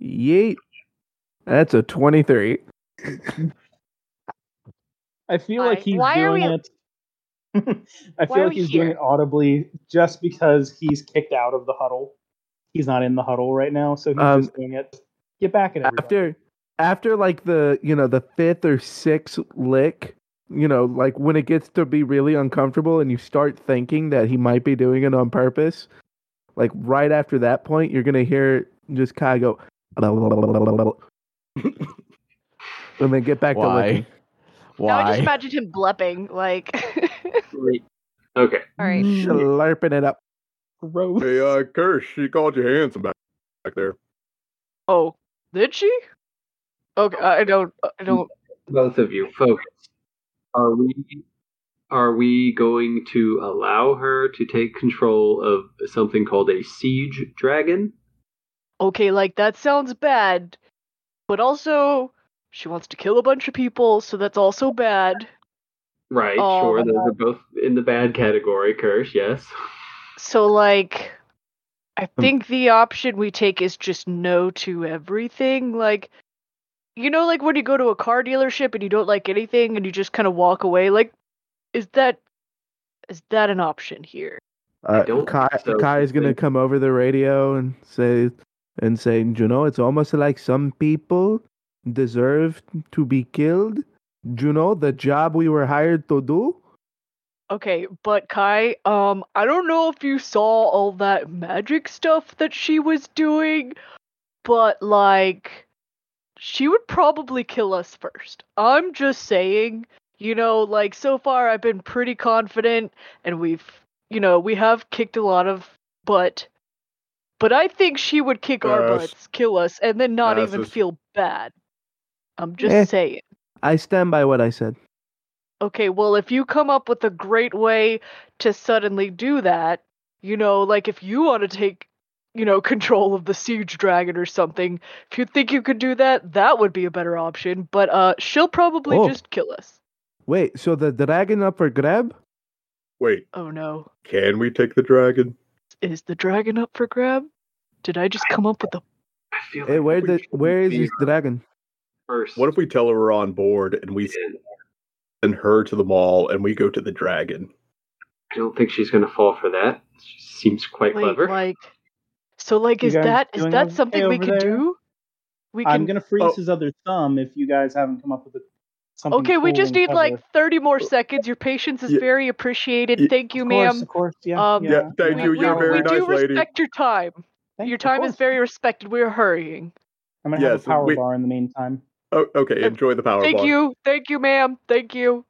Yeet. That's a 23. I feel like he's doing it. I feel like he's doing it audibly just because he's kicked out of the huddle. He's not in the huddle right now, so he's just doing it. Get back at everybody. After the the fifth or sixth lick, when it gets to be really uncomfortable and you start thinking that he might be doing it on purpose, right after that point, you're gonna hear just Kai go, and then get back to licking. Why? Now I just imagined him blepping Okay. All right. Slurping it up. Gross. Hey, Kirsch, she called you handsome back there. Oh, did she? Okay, I don't. Both of you, focus. Are we going to allow her to take control of something called a siege dragon? Okay, that sounds bad, but also she wants to kill a bunch of people, so that's also bad. Right, sure. Those are both in the bad category, Kirsch. Yes. So, I think the option we take is just no to everything. You know, like when you go to a car dealership and you don't like anything and you just kind of walk away? Like, is that an option here? Kai is going to come over the radio and say, you know, it's almost like some people deserve to be killed. You know, the job we were hired to do. Okay, but Kai, I don't know if you saw all that magic stuff that she was doing, but, like, she would probably kill us first. I'm just saying, you know, like, so far I've been pretty confident, and we have kicked a lot of butt, but I think she would kick our butts, kill us, and then not even feel bad. I'm just saying. I stand by what I said. Okay, well, if you come up with a great way to suddenly do that, you know, like if you want to take, you know, control of the siege dragon or something, if you think you could do that, that would be a better option. But she'll probably just kill us. Wait, so the dragon up for grab? Wait. Oh, no. Can we take the dragon? Is the dragon up for grab? Did I just come up with the... I feel like where is this dragon? First. What if we tell her we're on board and we... and her to the mall, and we go to the dragon. I don't think she's going to fall for that. She seems quite clever. Is that something we can do? I'm going to freeze his other thumb if you guys haven't come up with something. Okay, cool, we just need like 30 more seconds. Your patience is very appreciated. Thank you, ma'am. Of course, yeah. Thank you. You're very nice lady. We do respect your time. Your time is very respected. We're hurrying. I'm going to have a power bar in the meantime. Oh, okay, enjoy the power. Thank you, ma'am. Thank you.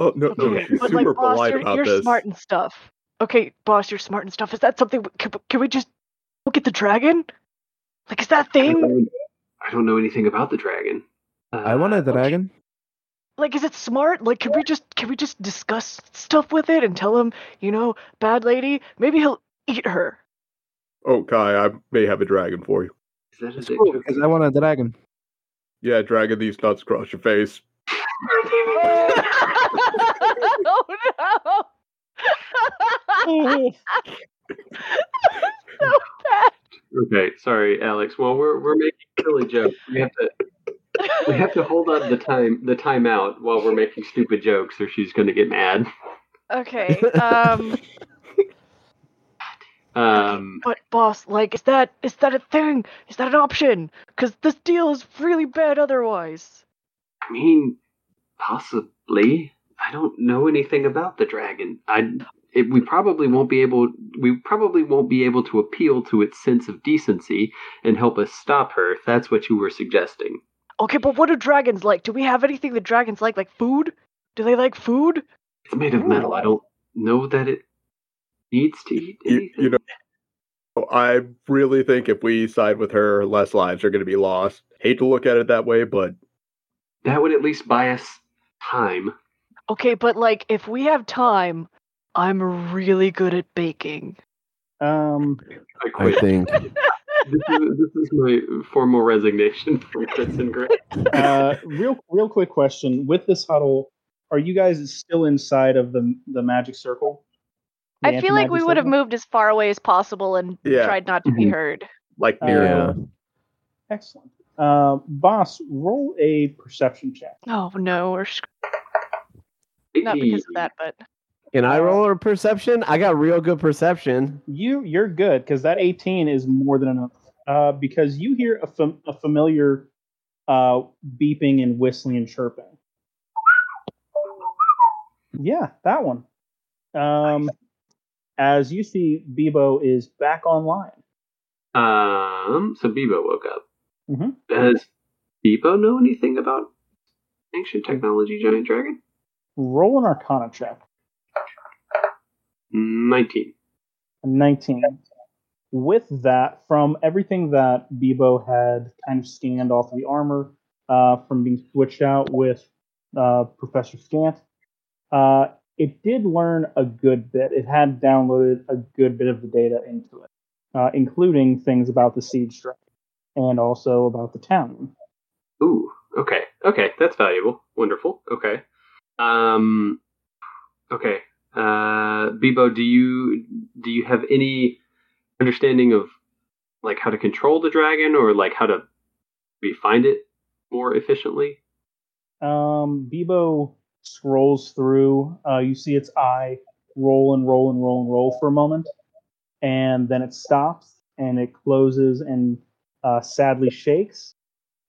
Oh, no, she's super polite about this. You're smart and stuff. Okay, boss, you're smart and stuff. Is that something... Can we just look at the dragon? Like, is that thing... I don't know anything about the dragon. I want a dragon. Like, is it smart? Like, can we just discuss stuff with it and tell him, you know, bad lady, maybe he'll eat her. Oh, Kai, I may have a dragon for you. Is that it's cool, because I want a dragon. Yeah, dragging these nuts across your face. Oh no! So bad. Okay, sorry, Alex. Well, we're making silly jokes. We have to hold on the time out while we're making stupid jokes, or she's going to get mad. Okay. But boss, like, is that a thing? Is that an option? Because this deal is really bad otherwise. I mean, possibly. I don't know anything about the dragon. We probably won't be able to appeal to its sense of decency and help us stop her. If that's what you were suggesting. Okay, but what do dragons like? Do we have anything that dragons like? Like food? Do they like food? It's made of metal. I don't know that it needs to eat anything. You know, I really think if we side with her, less lives are going to be lost. Hate to look at it that way, but... That would at least buy us time. Okay, but, like, if we have time, I'm really good at baking. I think... This is my formal resignation from Crits and Grits. Real quick question. With this huddle, are you guys still inside of the magic circle? I feel like we would have moved as far away as possible and tried not to be heard. Like Miriam. Excellent. Boss, roll a perception check. Oh, no. We're not because of that, but... Can I roll a perception? I got real good perception. You're good, because that 18 is more than enough. Because you hear a familiar beeping and whistling and chirping. Yeah, that one. Nice. As you see, Bebo is back online. So Bebo woke up. Mm-hmm. Does Bebo know anything about ancient technology, giant dragon? Roll an Arcana check. 19. With that, from everything that Bebo had kind of scanned off the armor, from being switched out with Professor Scant, it did learn a good bit. It had downloaded a good bit of the data into it, including things about the siege dragon and also about the town. Ooh, okay. Okay, that's valuable. Wonderful. Okay. Okay. Bebo, do you have any understanding of, like, how to control the dragon or, like, how to find it? more efficiently? Bebo scrolls through. You see its eye roll for a moment, and then it stops, and it closes and sadly shakes,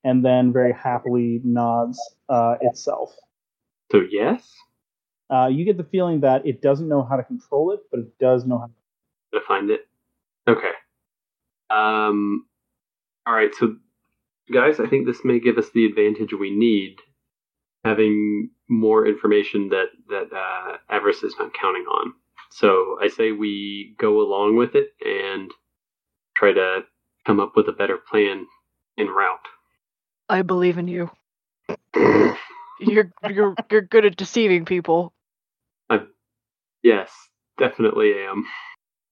and then very happily nods itself. So yes? You get the feeling that it doesn't know how to control it, but it does know how to find it. Okay. All right, so guys, I think this may give us the advantage we need, having more information that Avarice is not counting on. So I say we go along with it and try to come up with a better plan en route. I believe in you. You're good at deceiving people. Yes, definitely am.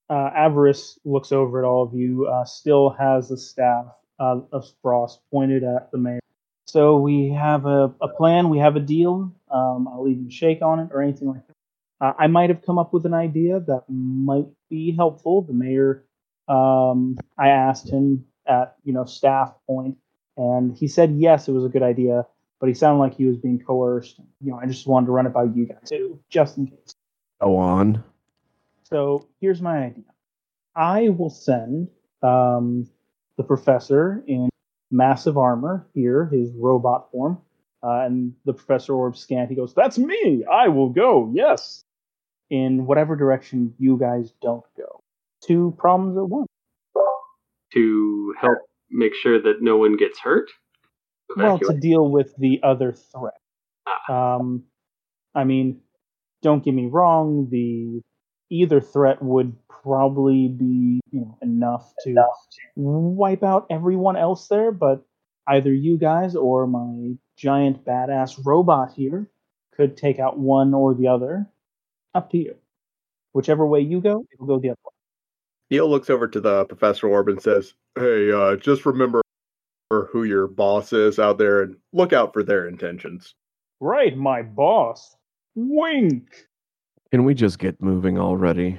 Avarice looks over at all of you, still has the staff of Frost pointed at the mayor. So we have a plan, we have a deal. I'll even shake on it or anything like that. I might have come up with an idea that might be helpful. The mayor, I asked him at staff point, and he said yes, it was a good idea, but he sounded like he was being coerced. I just wanted to run it by you guys too, just in case. Go on. So here's my idea. I will send the professor in massive armor here, his robot form, and the professor orbs Scant. He goes, "That's me! I will go, yes!" In whatever direction you guys don't go. Two problems at once. To help make sure that no one gets hurt? Evacuate. Well, to deal with the other threat. Don't get me wrong, either threat would probably be enough to wipe out everyone else there, but either you guys or my giant badass robot here could take out one or the other. Up to you. Whichever way you go, it will go the other way. Neil looks over to the Professor Orb and says, "Hey, just remember who your boss is out there and look out for their intentions." Right, my boss. Wink! Can we just get moving already?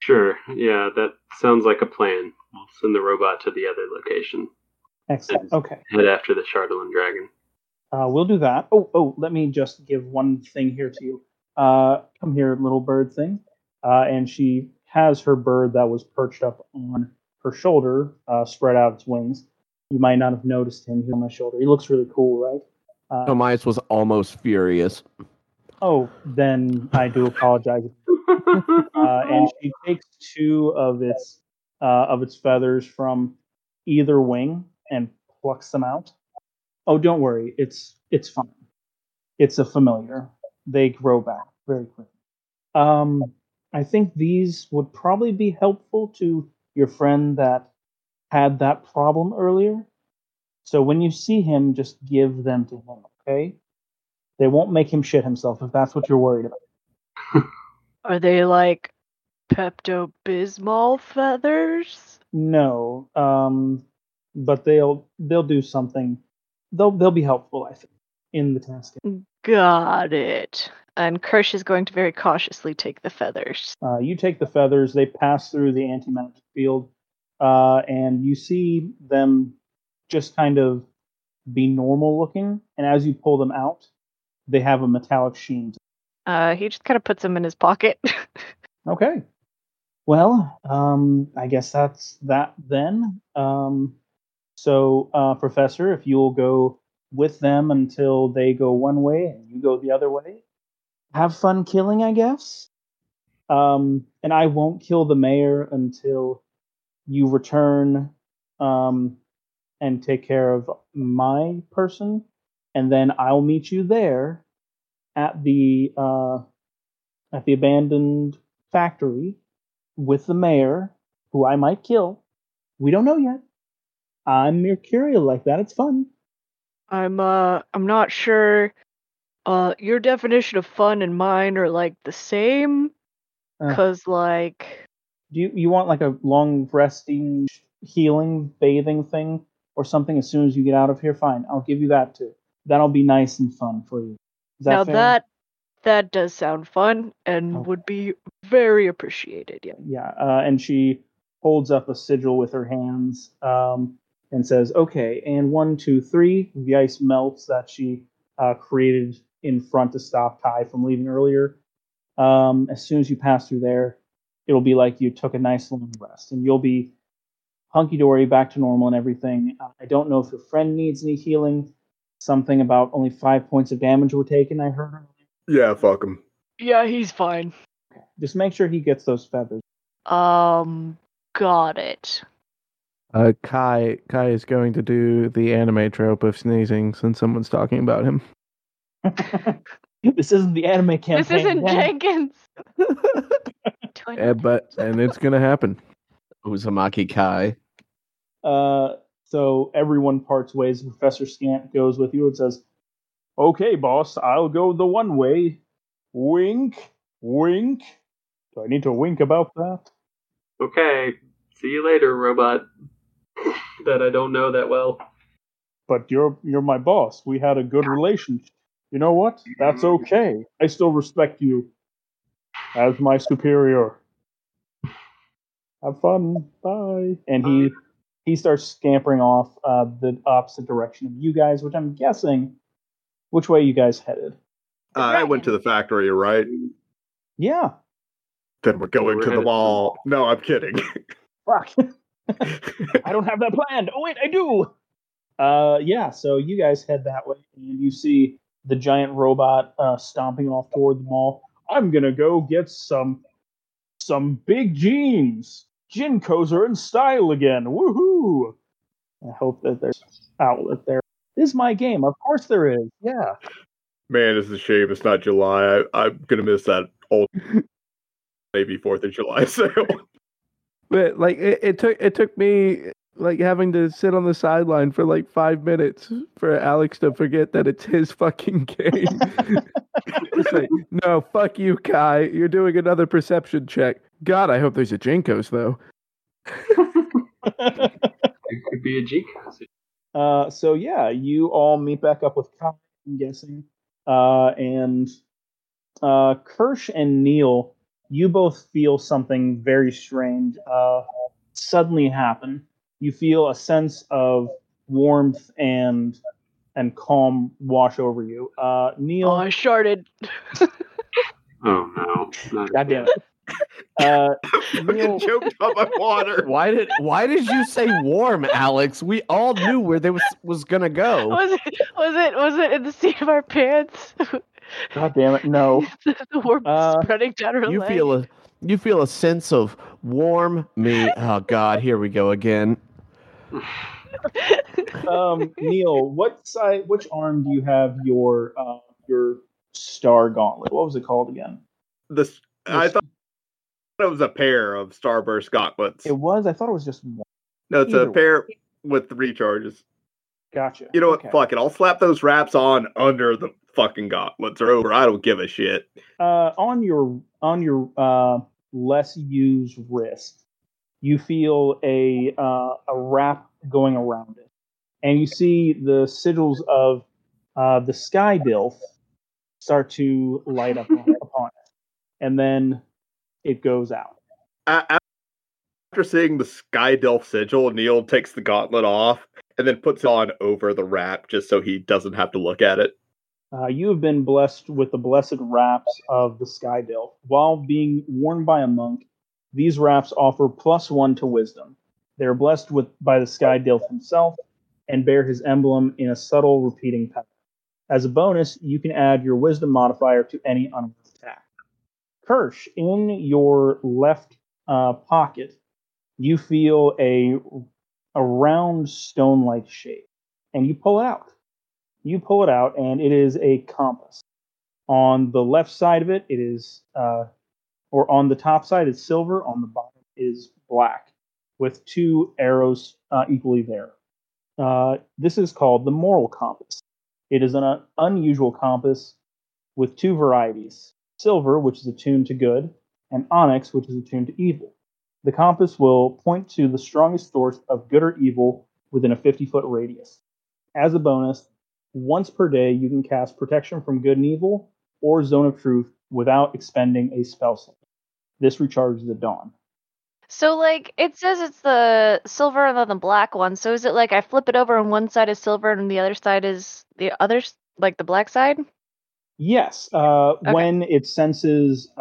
Sure, yeah, that sounds like a plan. We'll send the robot to the other location. Excellent, okay. Head after the Chardalyn dragon. We'll do that. Oh, let me just give one thing here to you. Come here, little bird thing. And she has her bird that was perched up on her shoulder, spread out its wings. You might not have noticed him here on my shoulder. He looks really cool, right? Tomias was almost furious. Oh, then I do apologize. And she takes two of its feathers from either wing and plucks them out. Oh, don't worry, it's fine. It's a familiar. They grow back very quickly. I think these would probably be helpful to your friend that had that problem earlier. So when you see him, just give them to him, okay? They won't make him shit himself, if that's what you're worried about. Are they like Pepto-Bismol feathers? No, but they'll do something. They'll be helpful, I think, in the task. Got it. And Kirsch is going to very cautiously take the feathers. You take the feathers. They pass through the anti-magic field, and you see them just kind of be normal looking. And as you pull them out, they have a metallic sheen. He just kind of puts them in his pocket. Okay. Well, I guess that's that then. So, Professor, if you'll go with them until they go one way and you go the other way, have fun killing, I guess. And I won't kill the mayor until you return and take care of my person. And then I'll meet you there at the abandoned factory with the mayor, who I might kill. We don't know yet. I'm mercurial like that. It's fun. I'm not sure. Your definition of fun and mine are like the same. Do you want like a long resting, healing, bathing thing or something as soon as you get out of here? Fine, I'll give you that too. That'll be nice and fun for you. Is that fair? That does sound fun and would be very appreciated. Yeah. And she holds up a sigil with her hands, and says, okay, and 1, 2, 3, the ice melts that she created in front to stop Kai from leaving earlier. As soon as you pass through there, it'll be like you took a nice long rest, and you'll be hunky-dory, back to normal and everything. I don't know if your friend needs any healing. Something about only 5 points of damage were taken, I heard. Yeah, fuck him. Yeah, he's fine. Okay. Just make sure he gets those feathers. Got it. Kai is going to do the anime trope of sneezing since someone's talking about him. This isn't the anime campaign. This isn't Jenkins. And it's gonna happen. Uzumaki Kai. So everyone parts ways. Professor Scant goes with you and says, okay, boss, I'll go the one way. Wink, wink. Do I need to wink about that? Okay, see you later, robot that I don't know that well. But you're my boss. We had a good relationship. You know what? That's okay. I still respect you as my superior. Have fun. Bye. And he starts scampering off the opposite direction of you guys, which I'm guessing, which way you guys headed? I went to the factory, right? Yeah. Then we're going to the mall. No, I'm kidding. Fuck. I don't have that planned. Oh, wait, I do. Yeah, so you guys head that way, and you see the giant robot stomping off toward the mall. I'm going to go get some big jeans. Jinkos are in style again. Woohoo! I hope that there's an outlet there. This is my game. Of course there is. Yeah. Man, it's a shame it's not July. I'm going to miss that old maybe 4th of July sale. But like it took me like having to sit on the sideline for like 5 minutes for Alex to forget that it's his fucking game. Like, no, fuck you, Kai. You're doing another perception check. God, I hope there's a Jinkos, though. It could be a Jinkos. So, yeah, you all meet back up with Kai, I'm guessing. And Kirsch and Neil, you both feel something very strange suddenly happen. You feel a sense of warmth and calm wash over you. Neil. Oh, I sharted. Oh, no. God damn it. Neil choked on my water. Why did you say warm, Alex? We all knew where they was gonna go. Was it in the seat of our pants? God damn it! No, the warmth spreading down her leg. You feel a sense of warm me. Oh God, here we go again. Neil, what side? Which arm do you have your star gauntlet? What was it called again? I thought it was a pair of Starburst Gauntlets. It was? I thought it was just one. No, it's a pair with 3 charges. Gotcha. You know what? Okay. Fuck it. I'll slap those wraps on under the fucking gauntlets or over. I don't give a shit. On your less used wrist, you feel a wrap going around it. And you see the sigils of the Sky DILF start to light up upon it. And then it goes out. After seeing the Sky DILF sigil, Neil takes the gauntlet off and then puts it on over the wrap just so he doesn't have to look at it. You have been blessed with the blessed wraps of the Sky DILF. While being worn by a monk, these wraps offer +1 to wisdom. They are blessed by the Sky DILF himself and bear his emblem in a subtle repeating pattern. As a bonus, you can add your wisdom modifier to any unarmed attack. Kirsch, in your left pocket, you feel a round stone-like shape, and you pull it out. You pull it out, and it is a compass. On the left side of it, it is, or on the top side is silver, on the bottom is black, with 2 arrows equally there. This is called the Moral Compass. It is an unusual compass with 2 varieties. Silver, which is attuned to good, and onyx, which is attuned to evil. The compass will point to the strongest source of good or evil within a 50-foot radius. As a bonus, once per day, you can cast Protection from Good and Evil or Zone of Truth without expending a spell slot. This recharges at dawn. So, like, it says it's the silver and then the black one. So is it like I flip it over and one side is silver and the other side is the other, like the black side? Yes. Okay. When it senses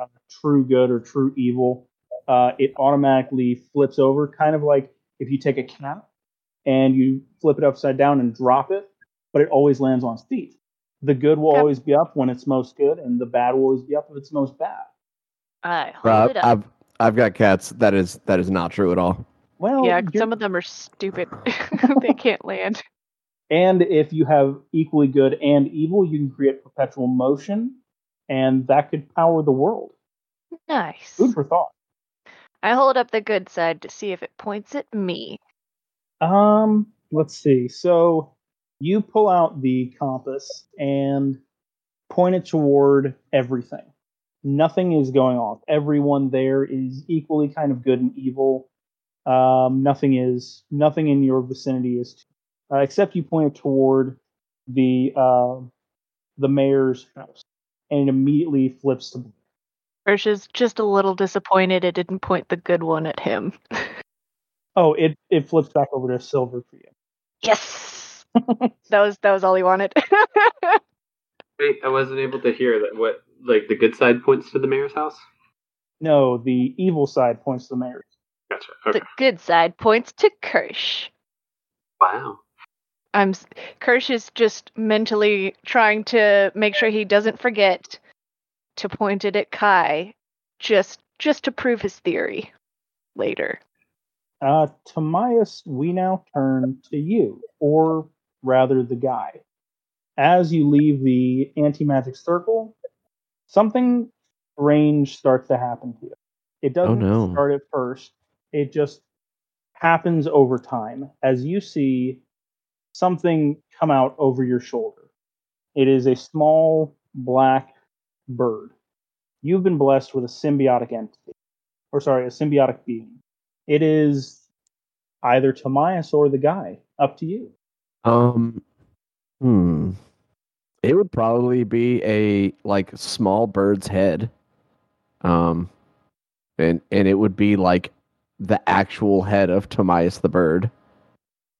true good or true evil, it automatically flips over, kind of like if you take a cat and you flip it upside down and drop it, but it always lands on its feet. The good will always be up when it's most good, and the bad will always be up if it's most bad. Hold it up. I've got cats. That is not true at all. Well, yeah, some of them are stupid. They can't land. And if you have equally good and evil, you can create perpetual motion, and that could power the world. Nice. Food for thought. I hold up the good side to see if it points at me. Let's see. So you pull out the compass and point it toward everything. Nothing is going on. Everyone there is equally kind of good and evil. Nothing in your vicinity is, except you point it toward the mayor's house, and it immediately flips to blue. Kirsch is just a little disappointed it didn't point the good one at him. Oh, it flips back over to silver for you. Yes! that was all he wanted. Wait, I wasn't able to hear that. What, like, the good side points to the mayor's house? No, the evil side points to the mayor's. Gotcha, okay. The good side points to Kirsch. Wow. Kirsch is just mentally trying to make sure he doesn't forget to point it at Kai, just to prove his theory later. Tamias, we now turn to you, or rather the guy. As you leave the anti-magic circle, something strange starts to happen to you. It doesn't start at first. It just happens over time as you see something come out over your shoulder. It is a small black bird. You've been blessed with a symbiotic entity. Or sorry, a symbiotic being. It is either Tamias or the guy. Up to you. It would probably be a, like, small bird's head. And it would be, like, the actual head of Tamias the bird.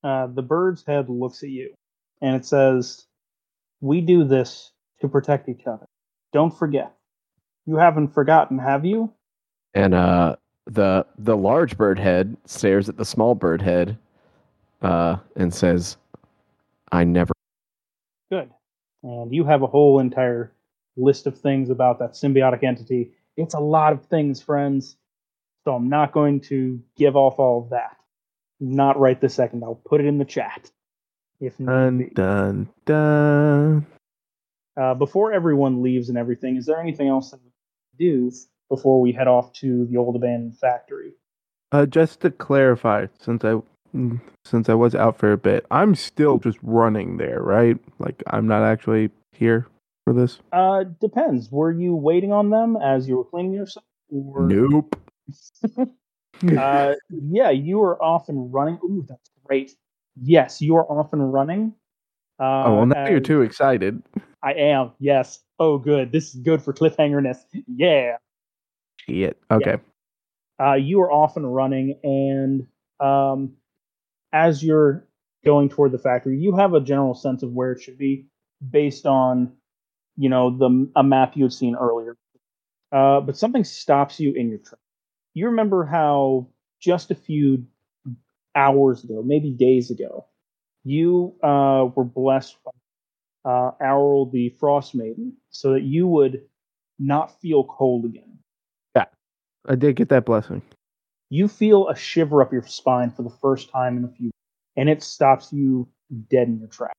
The bird's head looks at you. And it says, "We do this to protect each other. Don't forget. You haven't forgotten, have you?" And the large bird head stares at the small bird head and says, "I never." Good. And you have a whole entire list of things about that symbiotic entity. It's a lot of things, friends. So I'm not going to give off all of that. Not right this second. I'll put it in the chat. If dun, dun, dun. Before everyone leaves and everything, is there anything else that we can do before we head off to the old abandoned factory? Just to clarify, since I was out for a bit, I'm still just running there, right? Like, I'm not actually here for this? Depends. Were you waiting on them as you were cleaning yourself? Or... Nope. Yeah, you are off and running. Ooh, that's great. Yes, you are off and running. Well, now you're too excited. I am, yes. Oh, good. This is good for cliffhanger-ness. Yeah. Shit. Okay. Yeah. You are off and running, and... as you're going toward the factory, you have a general sense of where it should be based on, you know, a map you had seen earlier. But something stops you in your trip. You remember how just a few hours ago, maybe days ago, you were blessed by Auril the Frostmaiden so that you would not feel cold again. Yeah, I did get that blessing. You feel a shiver up your spine for the first time in a few, and it stops you dead in your tracks.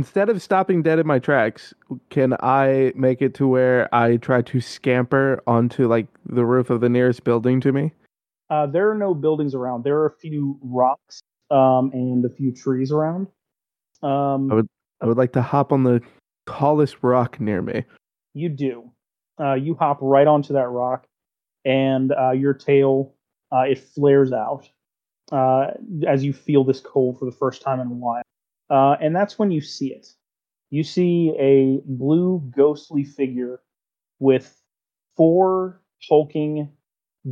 Instead of stopping dead in my tracks, can I make it to where I try to scamper onto, like, the roof of the nearest building to me? There are no buildings around. There are a few rocks and a few trees around. I would like to hop on the tallest rock near me. You do. You hop right onto that rock. And your tail, it flares out as you feel this cold for the first time in a while. And that's when you see it. You see a blue ghostly figure with four hulking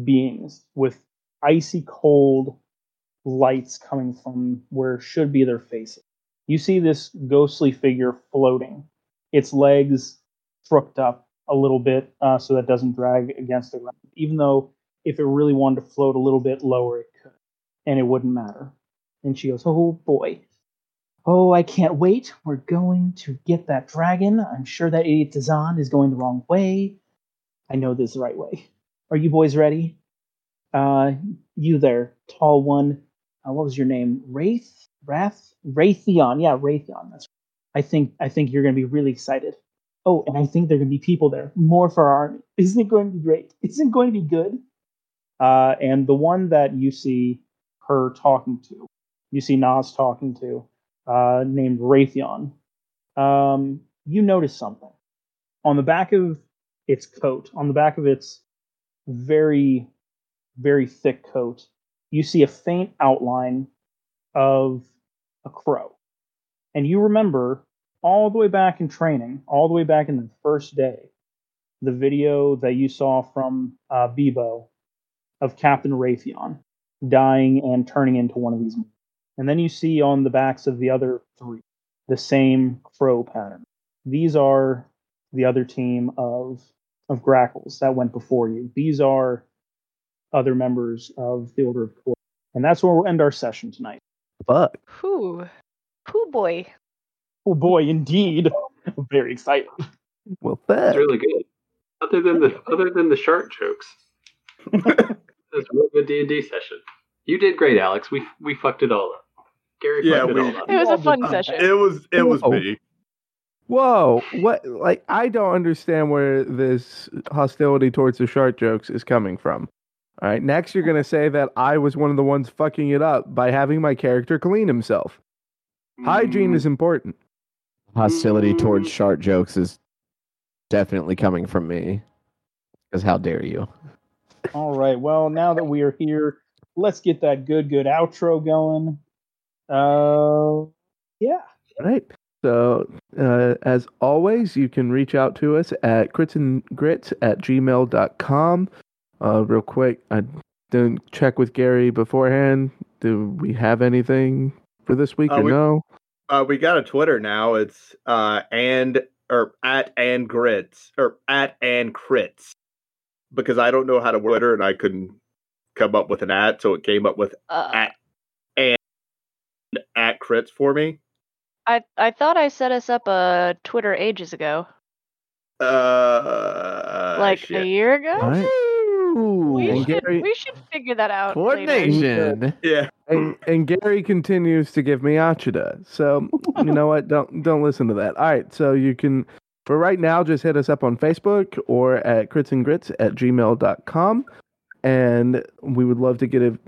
beings with icy cold lights coming from where should be their faces. You see this ghostly figure floating, its legs crooked up a little bit so that it doesn't drag against the ground, even though if it really wanted to float a little bit lower, it could, and it wouldn't matter. And she goes, oh boy. Oh, I can't wait. We're going to get that dragon. I'm sure that idiot Dazan is going the wrong way. I know this is the right way. Are you boys ready? You there, tall one. What was your name? Raythion. Yeah, Raythion. That's right. I think you're going to be really excited. Oh, and I think there are going to be people there. More for our army. Isn't it going to be great? Isn't it going to be good? And the one that you see her talking to, you see Nas talking to, named Raythion, you notice something. On the back of its coat, on the back of its very, very thick coat, you see a faint outline of a crow. And you remember all the way back in training, all the way back in the first day, the video that you saw from Bebo of Captain Raythion dying and turning into one of these. And then you see on the backs of the other three the same crow pattern. These are the other team of Grackles that went before you. These are other members of the Order of the Corvus. And that's where we'll end our session tonight. But Pooh boy. Oh boy, indeed. I'm very excited. Well, that's really good. Other than the shark jokes. That's a good D&D session. You did great, Alex. We fucked it all up. Gary fucked it all up. It was a fun session. It was me. Whoa. What? Like, I don't understand where this hostility towards the shark jokes is coming from. All right. Next, you're going to say that I was one of the ones fucking it up by having my character clean himself. Hygiene is important. Hostility towards shark jokes is definitely coming from me. Because how dare you? All right. Well, now that we are here, let's get that good outro going. Yeah. All right. So, as always, you can reach out to us at critsandgrits@gmail.com. Real quick, I didn't check with Gary beforehand. Do we have anything for this week or no? We got a Twitter now. It's @andgrits. Because I don't know how to Twitter and I couldn't come up with an at, so it came up with at crits for me. I thought I set us up a Twitter ages ago. A year ago? We should figure that out. Coordination. Later. Yeah. And Gary continues to give me Achida. So you know what? Don't listen to that. All right, so you can for right now just hit us up on Facebook or at critsandgrits@gmail.com. And we would love to get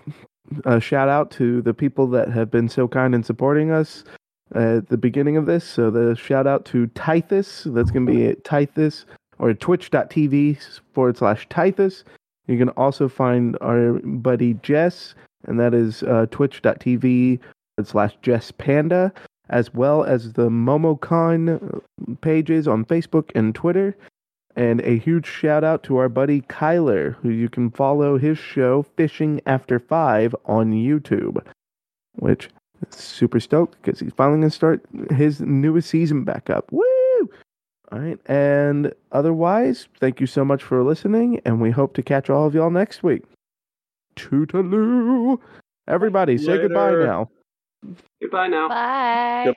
a shout out to the people that have been so kind in supporting us at the beginning of this. So the shout out to Tithus. That's going to be at Tithus or twitch.tv/Tithus. You can also find our buddy Jess, and that is twitch.tv/JessPanda, as well as the MomoCon pages on Facebook and Twitter. And a huge shout out to our buddy Kyler, who you can follow his show, Fishing After 5, on YouTube. Which is super stoked, because he's finally going to start his newest season back up. Woo! All right, and otherwise, thank you so much for listening, and we hope to catch all of y'all next week. Toodaloo! Everybody, later. Say goodbye now. Goodbye now. Bye.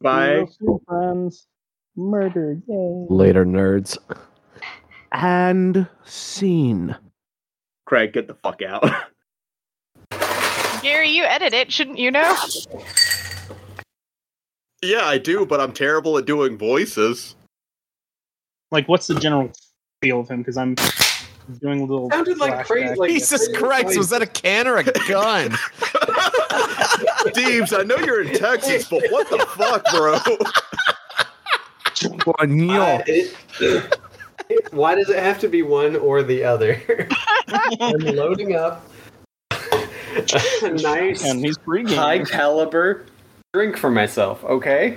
Bye. Friends. Murder. Yay. Later, nerds. And scene. Craig, get the fuck out. Gary, you edit it, shouldn't you know? Yeah, I do, but I'm terrible at doing voices. Like, what's the general feel of him? Because I'm doing a little... Sounded like crazy. Like Jesus Christ, was that a can or a gun? Deebs, I know you're in Texas, but what the fuck, bro? Neil. Why does it have to be one or the other? I'm loading up a nice high caliber drink for myself, okay?